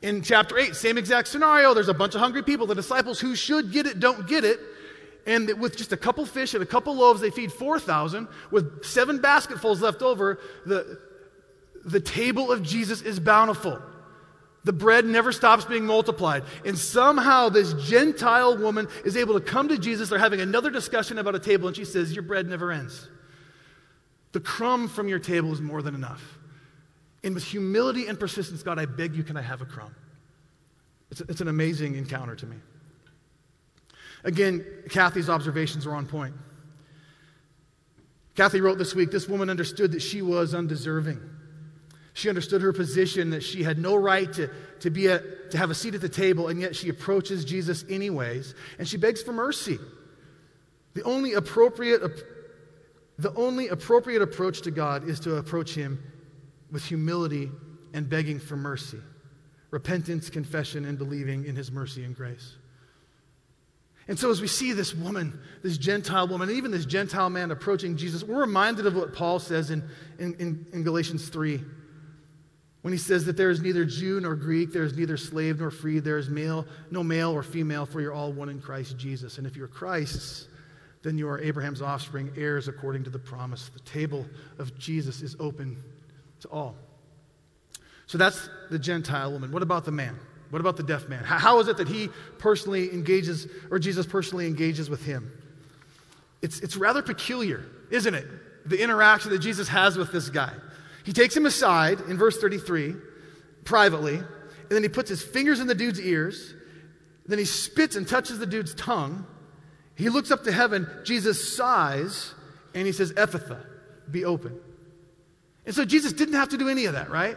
In chapter eight, same exact scenario. There's a bunch of hungry people. The disciples who should get it don't get it. And with just a couple fish and a couple loaves, they feed four thousand. With seven basketfuls left over, the, the table of Jesus is bountiful. The bread never stops being multiplied. And somehow this Gentile woman is able to come to Jesus. They're having another discussion about a table, and she says, your bread never ends. The crumb from your table is more than enough. And with humility and persistence, God, I beg you, can I have a crumb? It's, a, it's an amazing encounter to me. Again, Kathy's observations are on point. Kathy wrote this week, this woman understood that she was undeserving. She understood her position, that she had no right to, to, be a, to have a seat at the table, and yet she approaches Jesus anyways, and she begs for mercy. The only appropriate, the only appropriate approach to God is to approach him with humility and begging for mercy, repentance, confession, and believing in his mercy and grace. And so as we see this woman, this Gentile woman, and even this Gentile man approaching Jesus, we're reminded of what Paul says in, in, in Galatians three. When he says that there is neither Jew nor Greek, there is neither slave nor free, there is male, no male or female, for you're all one in Christ Jesus. And if you're Christ's, then you are Abraham's offspring, heirs according to the promise. The table of Jesus is open to all. So that's the Gentile woman. What about the man? What about the deaf man? How is it that he personally engages, or Jesus personally engages with him? It's, it's rather peculiar, isn't it? The interaction that Jesus has with this guy. He takes him aside in verse thirty-three, privately, and then he puts his fingers in the dude's ears, then he spits and touches the dude's tongue. He looks up to heaven, Jesus sighs, and he says, Ephphatha, be open. And so Jesus didn't have to do any of that, right?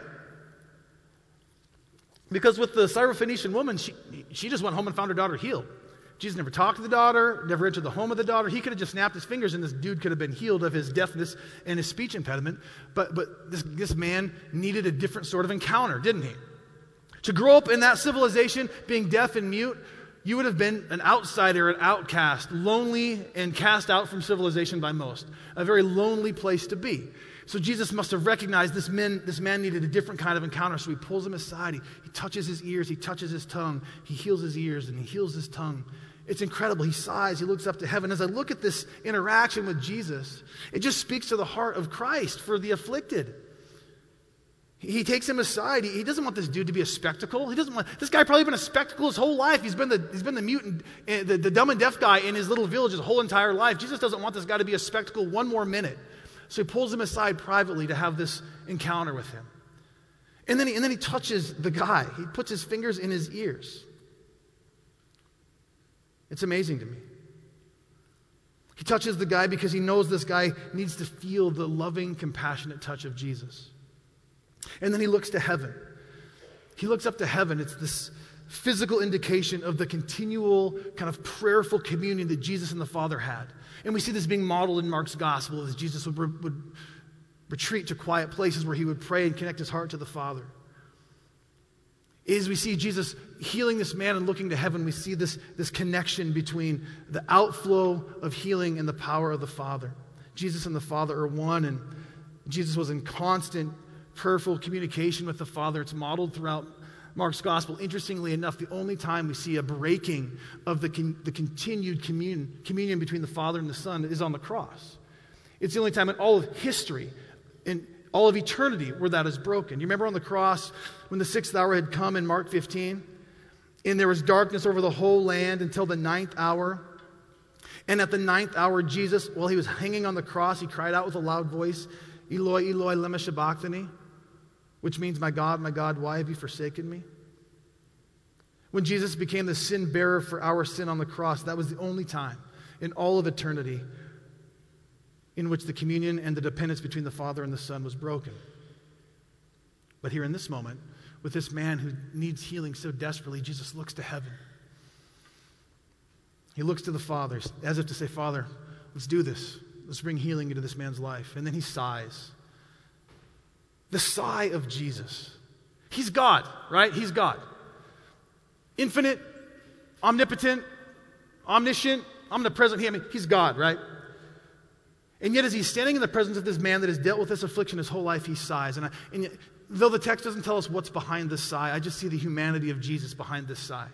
Because with the Syrophoenician woman, she, she just went home and found her daughter healed. Jesus never talked to the daughter, never entered the home of the daughter. He could have just snapped his fingers and this dude could have been healed of his deafness and his speech impediment. But but this, this man needed a different sort of encounter, didn't he? To grow up in that civilization, being deaf and mute, you would have been an outsider, an outcast, lonely and cast out from civilization by most. A very lonely place to be. So Jesus must have recognized this man, this man needed a different kind of encounter, so he pulls him aside. He, he touches his ears, he touches his tongue, he heals his ears, and he heals his tongue. It's incredible. He sighs, he looks up to heaven. As I look at this interaction with Jesus, it just speaks to the heart of Christ for the afflicted. He, he takes him aside. He, he doesn't want this dude to be a spectacle. He doesn't want, this guy probably been a spectacle his whole life. He's been the, he's been the mutant, uh, the, the dumb and deaf guy in his little village his whole entire life. Jesus doesn't want this guy to be a spectacle one more minute. So he pulls him aside privately to have this encounter with him. And then he, and then he touches the guy. He puts his fingers in his ears. It's amazing to me. He touches the guy because he knows this guy needs to feel the loving, compassionate touch of Jesus. And then he looks to heaven. He looks up to heaven. It's this physical indication of the continual kind of prayerful communion that Jesus and the Father had. And we see this being modeled in Mark's gospel as Jesus would, re- would retreat to quiet places where he would pray and connect his heart to the Father. As we see Jesus healing this man and looking to heaven, we see this, this connection between the outflow of healing and the power of the Father. Jesus and the Father are one, and Jesus was in constant prayerful communication with the Father. It's modeled throughout Mark's gospel. Interestingly enough, the only time we see a breaking of the con- the continued commun- communion between the Father and the Son is on the cross. It's the only time in all of history, in all of eternity, where that is broken. You remember on the cross when the sixth hour had come in Mark fifteen, and there was darkness over the whole land until the ninth hour. And at the ninth hour, Jesus, while he was hanging on the cross, he cried out with a loud voice, Eloi, Eloi, lema sabachthani, which means, my God, my God, why have you forsaken me? When Jesus became the sin bearer for our sin on the cross, that was the only time in all of eternity in which the communion and the dependence between the Father and the Son was broken. But here in this moment, with this man who needs healing so desperately, Jesus looks to heaven. He looks to the Father as if to say, Father, let's do this. Let's bring healing into this man's life. And then he sighs. The sigh of Jesus. He's God, right? He's God. Infinite, omnipotent, omniscient, omnipresent. He, I mean, he's God, right? And yet as he's standing in the presence of this man that has dealt with this affliction his whole life, he sighs. And, I, and yet, though the text doesn't tell us what's behind this sigh, I just see the humanity of Jesus behind this sigh.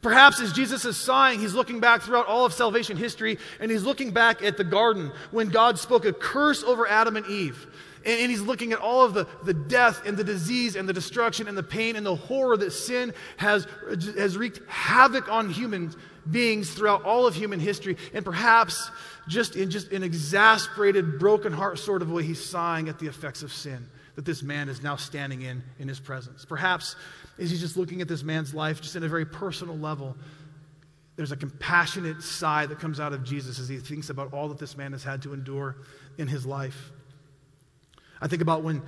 Perhaps as Jesus is sighing, he's looking back throughout all of salvation history, and he's looking back at the garden when God spoke a curse over Adam and Eve. And, and he's looking at all of the, the death and the disease and the destruction and the pain and the horror that sin has, has wreaked havoc on human beings throughout all of human history. And perhaps just in just an exasperated, broken heart sort of way, he's sighing at the effects of sin that this man is now standing in, in his presence. Perhaps as he's just looking at this man's life, just in a very personal level, there's a compassionate sigh that comes out of Jesus as he thinks about all that this man has had to endure in his life. I think about when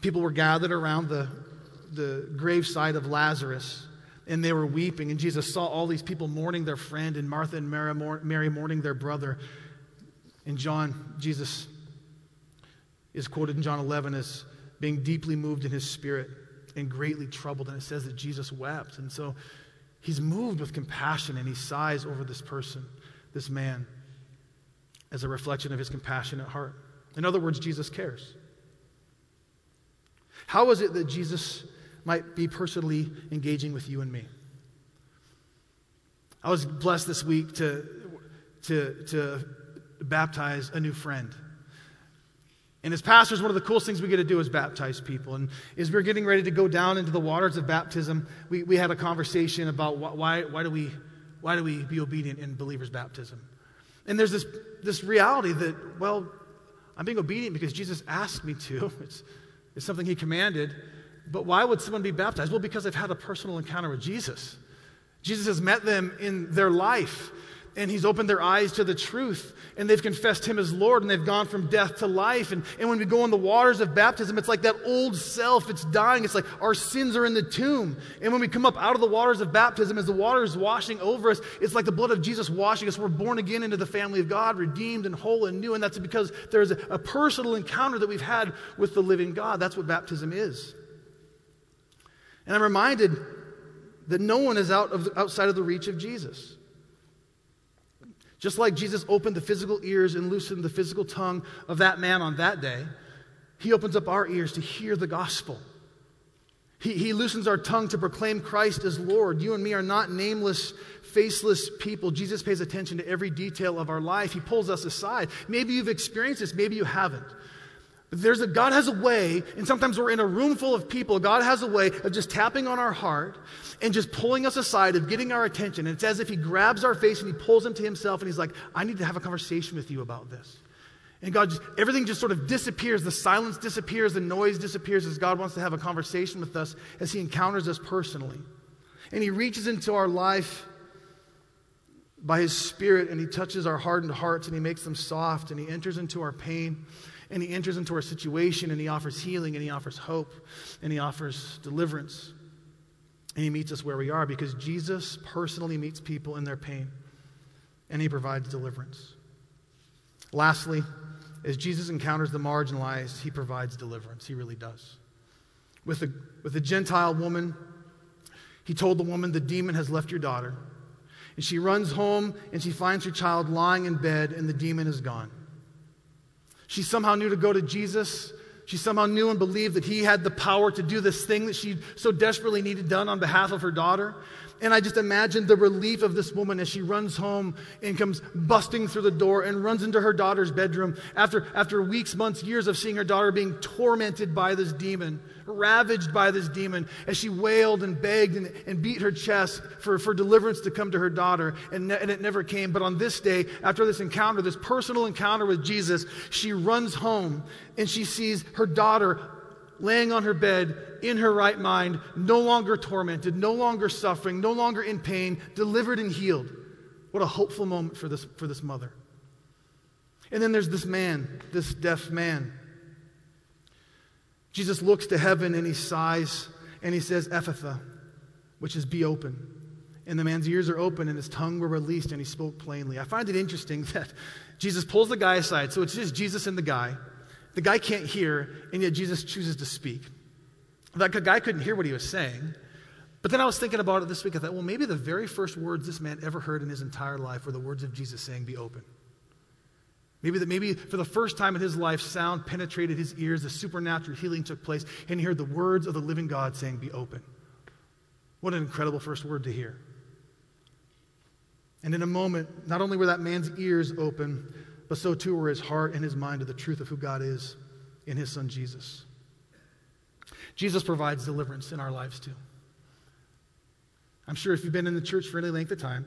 people were gathered around the, the graveside of Lazarus, and they were weeping, and Jesus saw all these people mourning their friend, and Martha and Mary, Mary mourning their brother. And John, Jesus is quoted in John eleven as being deeply moved in his spirit and greatly troubled. And it says that Jesus wept. And so he's moved with compassion, and he sighs over this person, this man, as a reflection of his compassionate heart. In other words, Jesus cares. How is it that Jesus might be personally engaging with you and me? I was blessed this week to, to, to baptize a new friend. And as pastors, one of the coolest things we get to do is baptize people. And as we're getting ready to go down into the waters of baptism, we, we had a conversation about wh- why, why, do we, why do we be obedient in believers' baptism? And there's this, this reality that, well, I'm being obedient because Jesus asked me to. It's, it's something he commanded. But why would someone be baptized? Well, because they've had a personal encounter with Jesus. Jesus has met them in their life. And he's opened their eyes to the truth, and they've confessed him as Lord, and they've gone from death to life. And, and when we go in the waters of baptism, it's like that old self, it's dying. It's like our sins are in the tomb. And when we come up out of the waters of baptism, as the water is washing over us, it's like the blood of Jesus washing us. We're born again into the family of God, redeemed and whole and new. And that's because there's a, a personal encounter that we've had with the living God. That's what baptism is. And I'm reminded that no one is out of the, outside of the reach of Jesus. Just like Jesus opened the physical ears and loosened the physical tongue of that man on that day, he opens up our ears to hear the gospel. He, he loosens our tongue to proclaim Christ as Lord. You and me are not nameless, faceless people. Jesus pays attention to every detail of our life. He pulls us aside. Maybe you've experienced this, maybe you haven't. But there's a, God has a way, and sometimes we're in a room full of people, God has a way of just tapping on our heart and just pulling us aside, of getting our attention. And it's as if he grabs our face and he pulls him to himself, and he's like, I need to have a conversation with you about this. And God, just, everything just sort of disappears. The silence disappears, the noise disappears as God wants to have a conversation with us as he encounters us personally. And he reaches into our life by his spirit, and he touches our hardened hearts, and he makes them soft, and he enters into our pain. And he enters into our situation, and he offers healing, and he offers hope, and he offers deliverance. And he meets us where we are, because Jesus personally meets people in their pain, and he provides deliverance. Lastly, as Jesus encounters the marginalized, he provides deliverance. He really does. With a, with a Gentile woman, he told the woman, the demon has left your daughter. And she runs home, and she finds her child lying in bed, and the demon is gone. She somehow knew to go to Jesus. She somehow knew and believed that he had the power to do this thing that she so desperately needed done on behalf of her daughter. And I just imagine the relief of this woman as she runs home and comes busting through the door and runs into her daughter's bedroom after, after weeks, months, years of seeing her daughter being tormented by this demon, ravaged by this demon, as she wailed and begged and, and beat her chest for, for deliverance to come to her daughter, and, ne- and it never came. But on this day, after this encounter, this personal encounter with Jesus, she runs home and she sees her daughter laying on her bed, in her right mind, no longer tormented, no longer suffering, no longer in pain, delivered and healed. What a hopeful moment for this, for this mother. And then there's this man, this deaf man. Jesus looks to heaven and he sighs and he says, Ephphatha, which is be open. And the man's ears are open and his tongue were released and he spoke plainly. I find it interesting that Jesus pulls the guy aside. So it's just Jesus and the guy. The guy can't hear, and yet Jesus chooses to speak. That guy couldn't hear what he was saying. But then I was thinking about it this week. I thought, well, maybe the very first words this man ever heard in his entire life were the words of Jesus saying, be open. Maybe that, maybe for the first time in his life, sound penetrated his ears, a supernatural healing took place, and he heard the words of the living God saying, be open. What an incredible first word to hear. And in a moment, not only were that man's ears open, but so too were his heart and his mind to the truth of who God is in his son Jesus. Jesus provides deliverance in our lives too. I'm sure if you've been in the church for any length of time,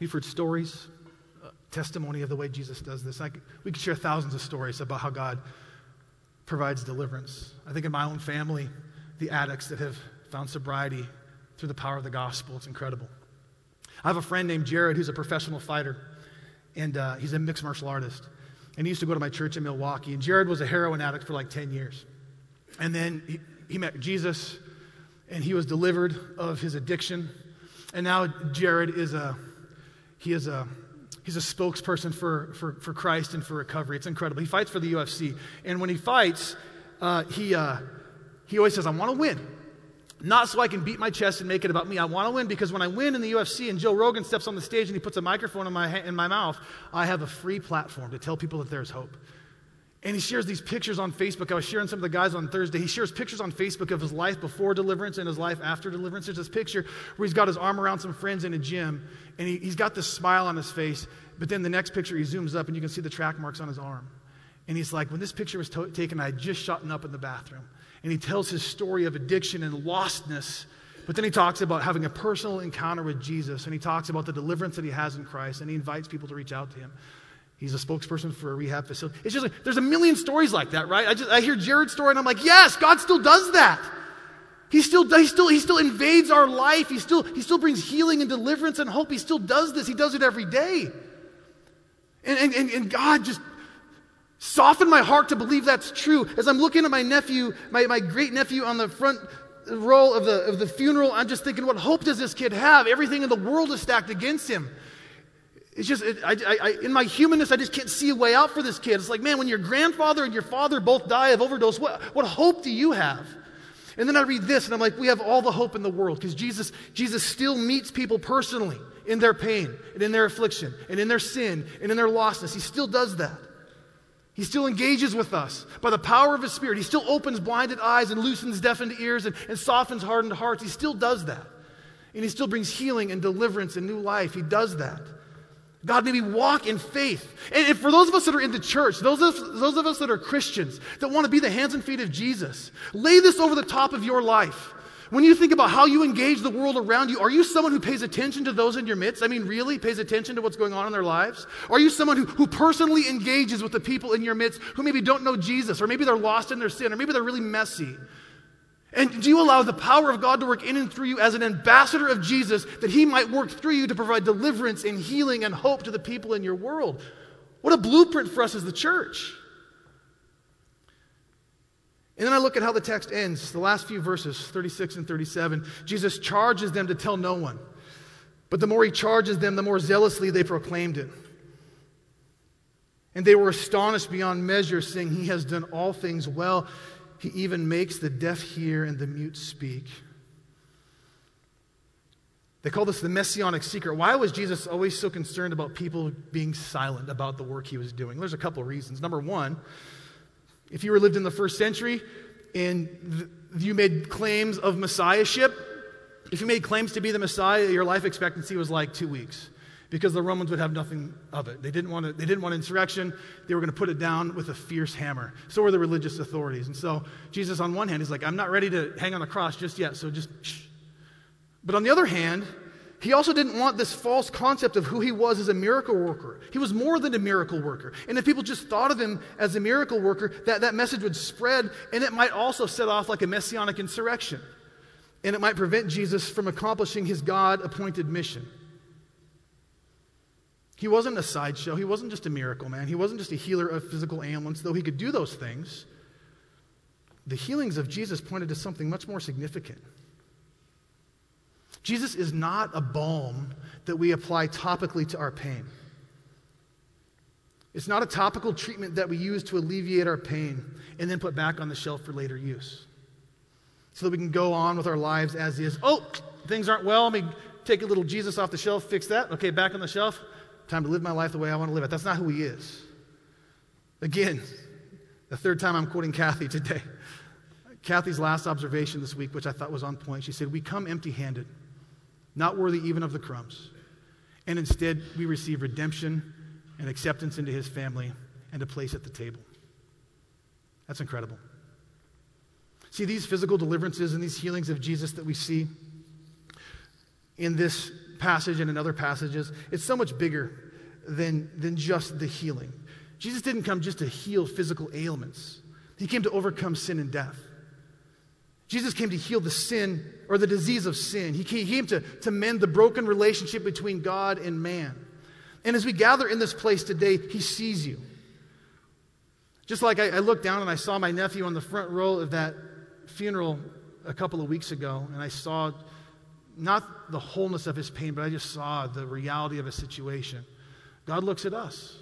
you've heard stories, uh, testimony of the way Jesus does this. I could, we could share thousands of stories about how God provides deliverance. I think in my own family, the addicts that have found sobriety through the power of the gospel, it's incredible. I have a friend named Jared who's a professional fighter, and uh, he's a mixed martial artist. And he used to go to my church in Milwaukee, and Jared was a heroin addict for like ten years. And then he, he met Jesus, and he was delivered of his addiction. And now Jared is a, he is a, he's a spokesperson for, for, for Christ and for recovery. It's incredible. He fights for the U F C. And when he fights, uh, he, uh, he always says, I want to win. Not so I can beat my chest and make it about me. I want to win because when I win in the U F C and Joe Rogan steps on the stage and he puts a microphone in my in my mouth, I have a free platform to tell people that there's hope. And he shares these pictures on Facebook. I was sharing some of the guys on Thursday. He shares pictures on Facebook of his life before deliverance and his life after deliverance. There's this picture where he's got his arm around some friends in a gym, and he, he's got this smile on his face. But then the next picture, he zooms up, and you can see the track marks on his arm. And he's like, when this picture was to- taken, I had just shot up in the bathroom. And he tells his story of addiction and lostness. But then he talks about having a personal encounter with Jesus, and he talks about the deliverance that he has in Christ, and he invites people to reach out to him. He's a spokesperson for a rehab facility. It's just like, there's a million stories like that, right? I just I hear Jared's story, and I'm like, yes, God still does that. He still he still he still invades our life. He still he still brings healing and deliverance and hope. He still does this. He does it every day. And and and, and God just soften my heart to believe that's true. As I'm looking at my nephew, my, my great nephew on the front row of the of the funeral, I'm just thinking, what hope does this kid have? Everything in the world is stacked against him. It's just, it, I, I, in my humanness, I just can't see a way out for this kid. It's like, man, when your grandfather and your father both die of overdose, what, what hope do you have? And then I read this, and I'm like, we have all the hope in the world, because Jesus, Jesus still meets people personally in their pain, and in their affliction, and in their sin, and in their lostness. He still does that. He still engages with us by the power of his Spirit. He still opens blinded eyes and loosens deafened ears and, and softens hardened hearts. He still does that. And he still brings healing and deliverance and new life. He does that. God made me walk in faith. And, and for those of us that are in the church, those of, those of us that are Christians, that want to be the hands and feet of Jesus, lay this over the top of your life. When you think about how you engage the world around you, are you someone who pays attention to those in your midst? I mean, really pays attention to what's going on in their lives? Are you someone who, who personally engages with the people in your midst who maybe don't know Jesus, or maybe they're lost in their sin, or maybe they're really messy? And do you allow the power of God to work in and through you as an ambassador of Jesus, that he might work through you to provide deliverance and healing and hope to the people in your world? What a blueprint for us as the church. And then I look at how the text ends, the last few verses, thirty-six and thirty-seven. Jesus charges them to tell no one. But the more he charges them, the more zealously they proclaimed it. And they were astonished beyond measure, saying, he has done all things well. He even makes the deaf hear and the mute speak. They call this the messianic secret. Why was Jesus always so concerned about people being silent about the work he was doing? There's a couple of reasons. Number one, if you were lived in the first century and th- you made claims of messiahship, if you made claims to be the Messiah, your life expectancy was like two weeks. Because the Romans would have nothing of it. They didn't want to, they didn't want insurrection. They were going to put it down with a fierce hammer. So were the religious authorities. And so Jesus, on one hand, is like, I'm not ready to hang on the cross just yet, so just shh. But on the other hand, he also didn't want this false concept of who he was as a miracle worker. He was more than a miracle worker. And if people just thought of him as a miracle worker, that, that message would spread, and it might also set off like a messianic insurrection. And it might prevent Jesus from accomplishing his God-appointed mission. He wasn't a sideshow. He wasn't just a miracle man. He wasn't just a healer of physical ailments, though he could do those things. The healings of Jesus pointed to something much more significant. Jesus is not a balm that we apply topically to our pain. It's not a topical treatment that we use to alleviate our pain and then put back on the shelf for later use so that we can go on with our lives as is. Oh, things aren't well. Let me take a little Jesus off the shelf, fix that. Okay, back on the shelf. Time to live my life the way I want to live it. That's not who he is. Again, the third time I'm quoting Kathy today. Kathy's last observation this week, which I thought was on point. She said, we come empty-handed, not worthy even of the crumbs. And instead, we receive redemption and acceptance into his family and a place at the table. That's incredible. See, these physical deliverances and these healings of Jesus that we see in this passage and in other passages, it's so much bigger than, than just the healing. Jesus didn't come just to heal physical ailments. He came to overcome sin and death. Jesus came to heal the sin or the disease of sin. He came to, to mend the broken relationship between God and man. And as we gather in this place today, he sees you. Just like I, I looked down and I saw my nephew on the front row of that funeral a couple of weeks ago, and I saw not the wholeness of his pain, but I just saw the reality of his situation. God looks at us.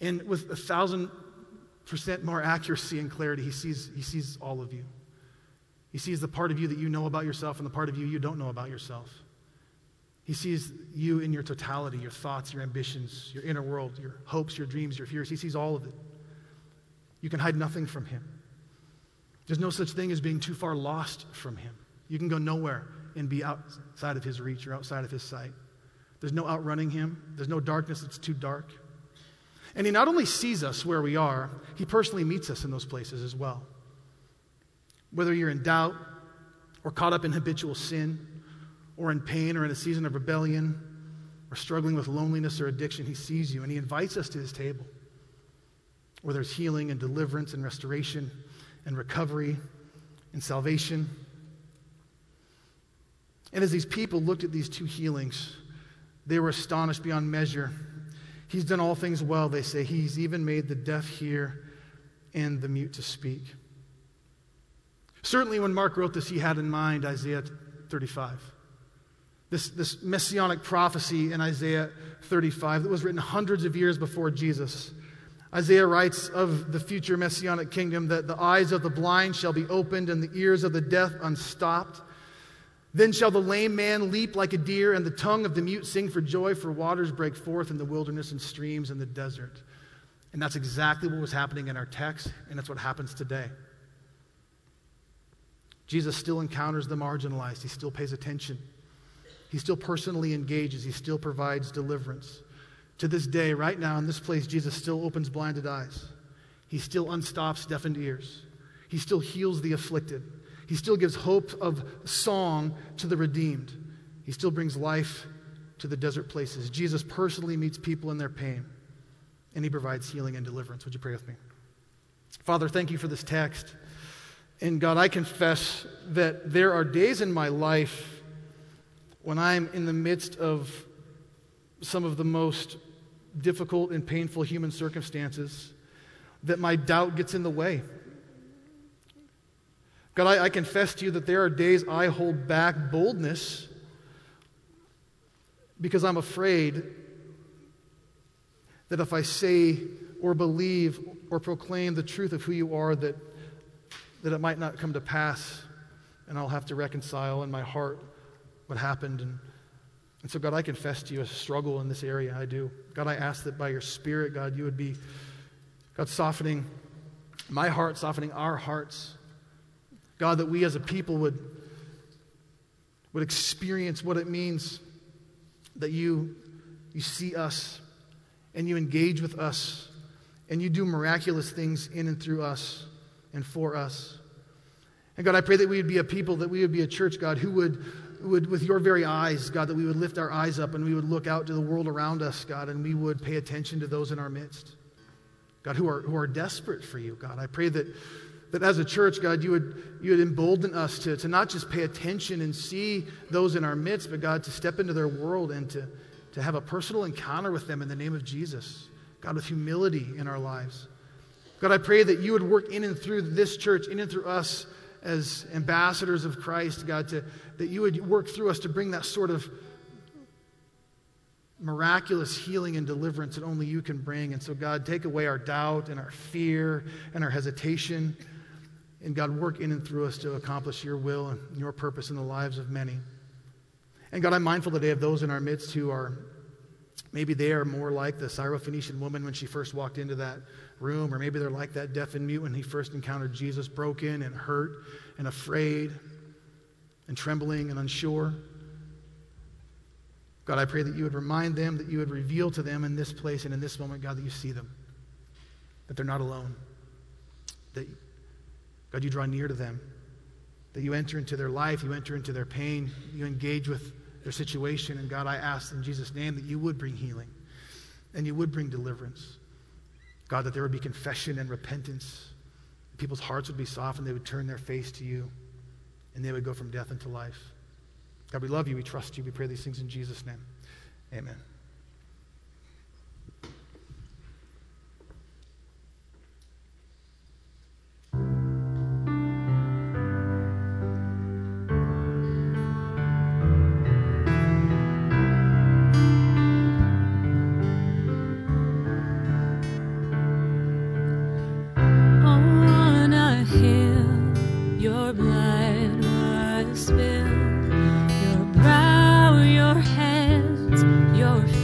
And with a thousand percent more accuracy and clarity, he sees, he sees all of you. He sees the part of you that you know about yourself and the part of you you don't know about yourself. He sees you in your totality, your thoughts, your ambitions, your inner world, your hopes, your dreams, your fears. He sees all of it. You can hide nothing from him. There's no such thing as being too far lost from him. You can go nowhere and be outside of his reach or outside of his sight. There's no outrunning him. There's no darkness that's too dark. And he not only sees us where we are, he personally meets us in those places as well. Whether you're in doubt or caught up in habitual sin or in pain or in a season of rebellion or struggling with loneliness or addiction, he sees you and he invites us to his table where there's healing and deliverance and restoration and recovery and salvation. And as these people looked at these two healings, they were astonished beyond measure. He's done all things well, they say. He's even made the deaf hear and the mute to speak. Certainly when Mark wrote this, he had in mind Isaiah thirty-five. This, this messianic prophecy in Isaiah thirty-five that was written hundreds of years before Jesus. Isaiah writes of the future messianic kingdom that the eyes of the blind shall be opened and the ears of the deaf unstopped. Then shall the lame man leap like a deer, and the tongue of the mute sing for joy, for waters break forth in the wilderness and streams in the desert. And that's exactly what was happening in our text, and that's what happens today. Jesus still encounters the marginalized. He still pays attention. He still personally engages. He still provides deliverance. To this day, right now, in this place, Jesus still opens blinded eyes. He still unstops deafened ears. He still heals the afflicted. He still gives hope of song to the redeemed. He still brings life to the desert places. Jesus personally meets people in their pain, and he provides healing and deliverance. Would you pray with me? Father, thank you for this text. And God, I confess that there are days in my life when I'm in the midst of some of the most difficult and painful human circumstances that my doubt gets in the way. God, I, I confess to you that there are days I hold back boldness because I'm afraid that if I say or believe or proclaim the truth of who you are, that, that it might not come to pass, and I'll have to reconcile in my heart what happened. And, and so, God, I confess to you a struggle in this area. I do. God, I ask that by your Spirit, God, you would be, God, softening my heart, softening our hearts, God, that we as a people would, would experience what it means that you, you see us and you engage with us and you do miraculous things in and through us and for us. And God, I pray that we would be a people, that we would be a church, God, who would, would with your very eyes, God, that we would lift our eyes up and we would look out to the world around us, God, and we would pay attention to those in our midst, God, who are, who are desperate for you, God. I pray that That as a church, God, you would you would embolden us to, to not just pay attention and see those in our midst, but God, to step into their world and to, to have a personal encounter with them in the name of Jesus. God, with humility in our lives. God, I pray that you would work in and through this church, in and through us as ambassadors of Christ, God, to, that you would work through us to bring that sort of miraculous healing and deliverance that only you can bring. And so, God, take away our doubt and our fear and our hesitation. And, God, work in and through us to accomplish your will and your purpose in the lives of many. And, God, I'm mindful today of those in our midst who are, maybe they are more like the Syrophoenician woman when she first walked into that room, or maybe they're like that deaf and mute when he first encountered Jesus, broken and hurt and afraid and trembling and unsure. God, I pray that you would remind them, that you would reveal to them in this place and in this moment, God, that you see them, that they're not alone, that, God, you draw near to them, that you enter into their life, you enter into their pain, you engage with their situation. And, God, I ask in Jesus' name that you would bring healing and you would bring deliverance. God, that there would be confession and repentance. People's hearts would be softened. They would turn their face to you, and they would go from death into life. God, we love you. We trust you. We pray these things in Jesus' name. Amen. On a hill, your blood was spilled. Your hands, your feet.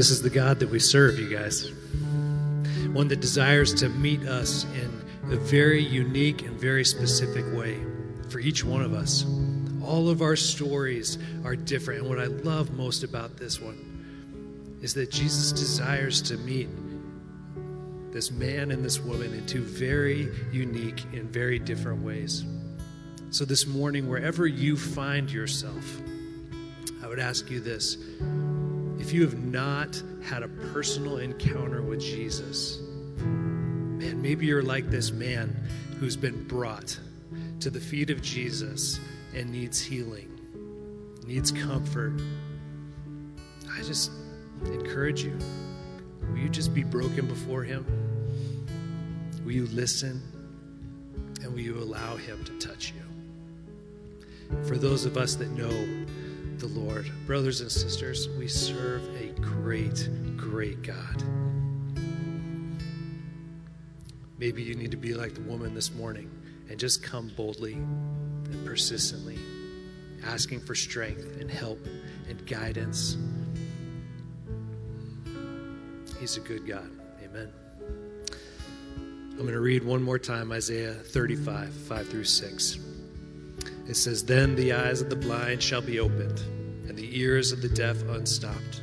This is the God that we serve, you guys. One that desires to meet us in a very unique and very specific way for each one of us. All of our stories are different. And what I love most about this one is that Jesus desires to meet this man and this woman in two very unique and very different ways. So this morning, wherever you find yourself, I would ask you this. If you have not had a personal encounter with Jesus, man, maybe you're like this man who's been brought to the feet of Jesus and needs healing, needs comfort. I just encourage you. Will you just be broken before him? Will you listen? And will you allow him to touch you? For those of us that know the Lord, brothers and sisters, we serve a great, great God. Maybe you need to be like the woman this morning and just come boldly and persistently, asking for strength and help and guidance. He's a good God. Amen. I'm going to read one more time Isaiah thirty-five, five through six. It says, "Then the eyes of the blind shall be opened, and the ears of the deaf unstopped.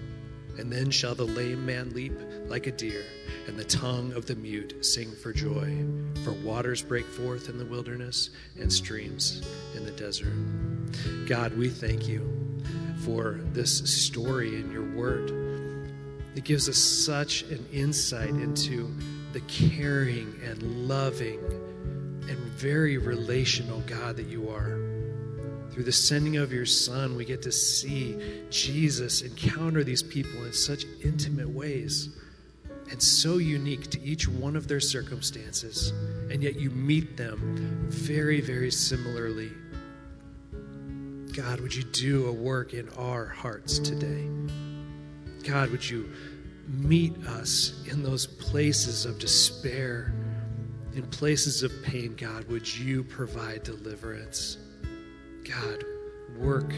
And then shall the lame man leap like a deer, and the tongue of the mute sing for joy. For waters break forth in the wilderness, and streams in the desert." God, we thank you for this story in your word. It gives us such an insight into the caring and loving and very relational God that you are. Through the sending of your son, we get to see Jesus encounter these people in such intimate ways and so unique to each one of their circumstances, and yet you meet them very, very similarly. God, would you do a work in our hearts today? God, would you meet us in those places of despair, in places of pain? God, would you provide deliverance? God, work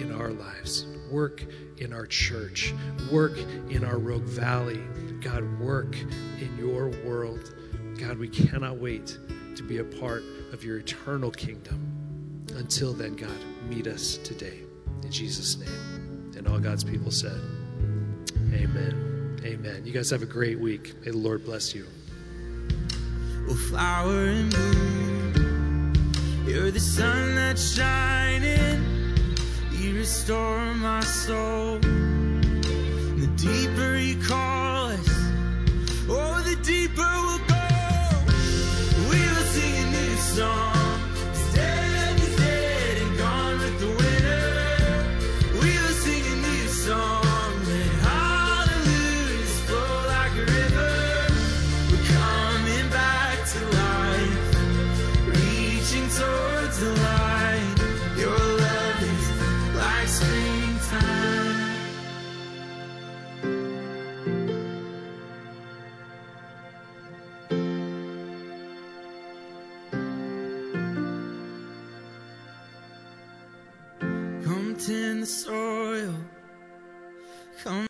in our lives, work in our church, work in our Rogue Valley. God, work in your world. God, we cannot wait to be a part of your eternal kingdom. Until then, God, meet us today. In Jesus' name. And all God's people said, amen. Amen. You guys have a great week. May the Lord bless you. Oh, flower and moon, you're the sun that's shining. You restore my soul. The deeper you call us, oh, the deeper we'll go. We will sing a new song. In the soil.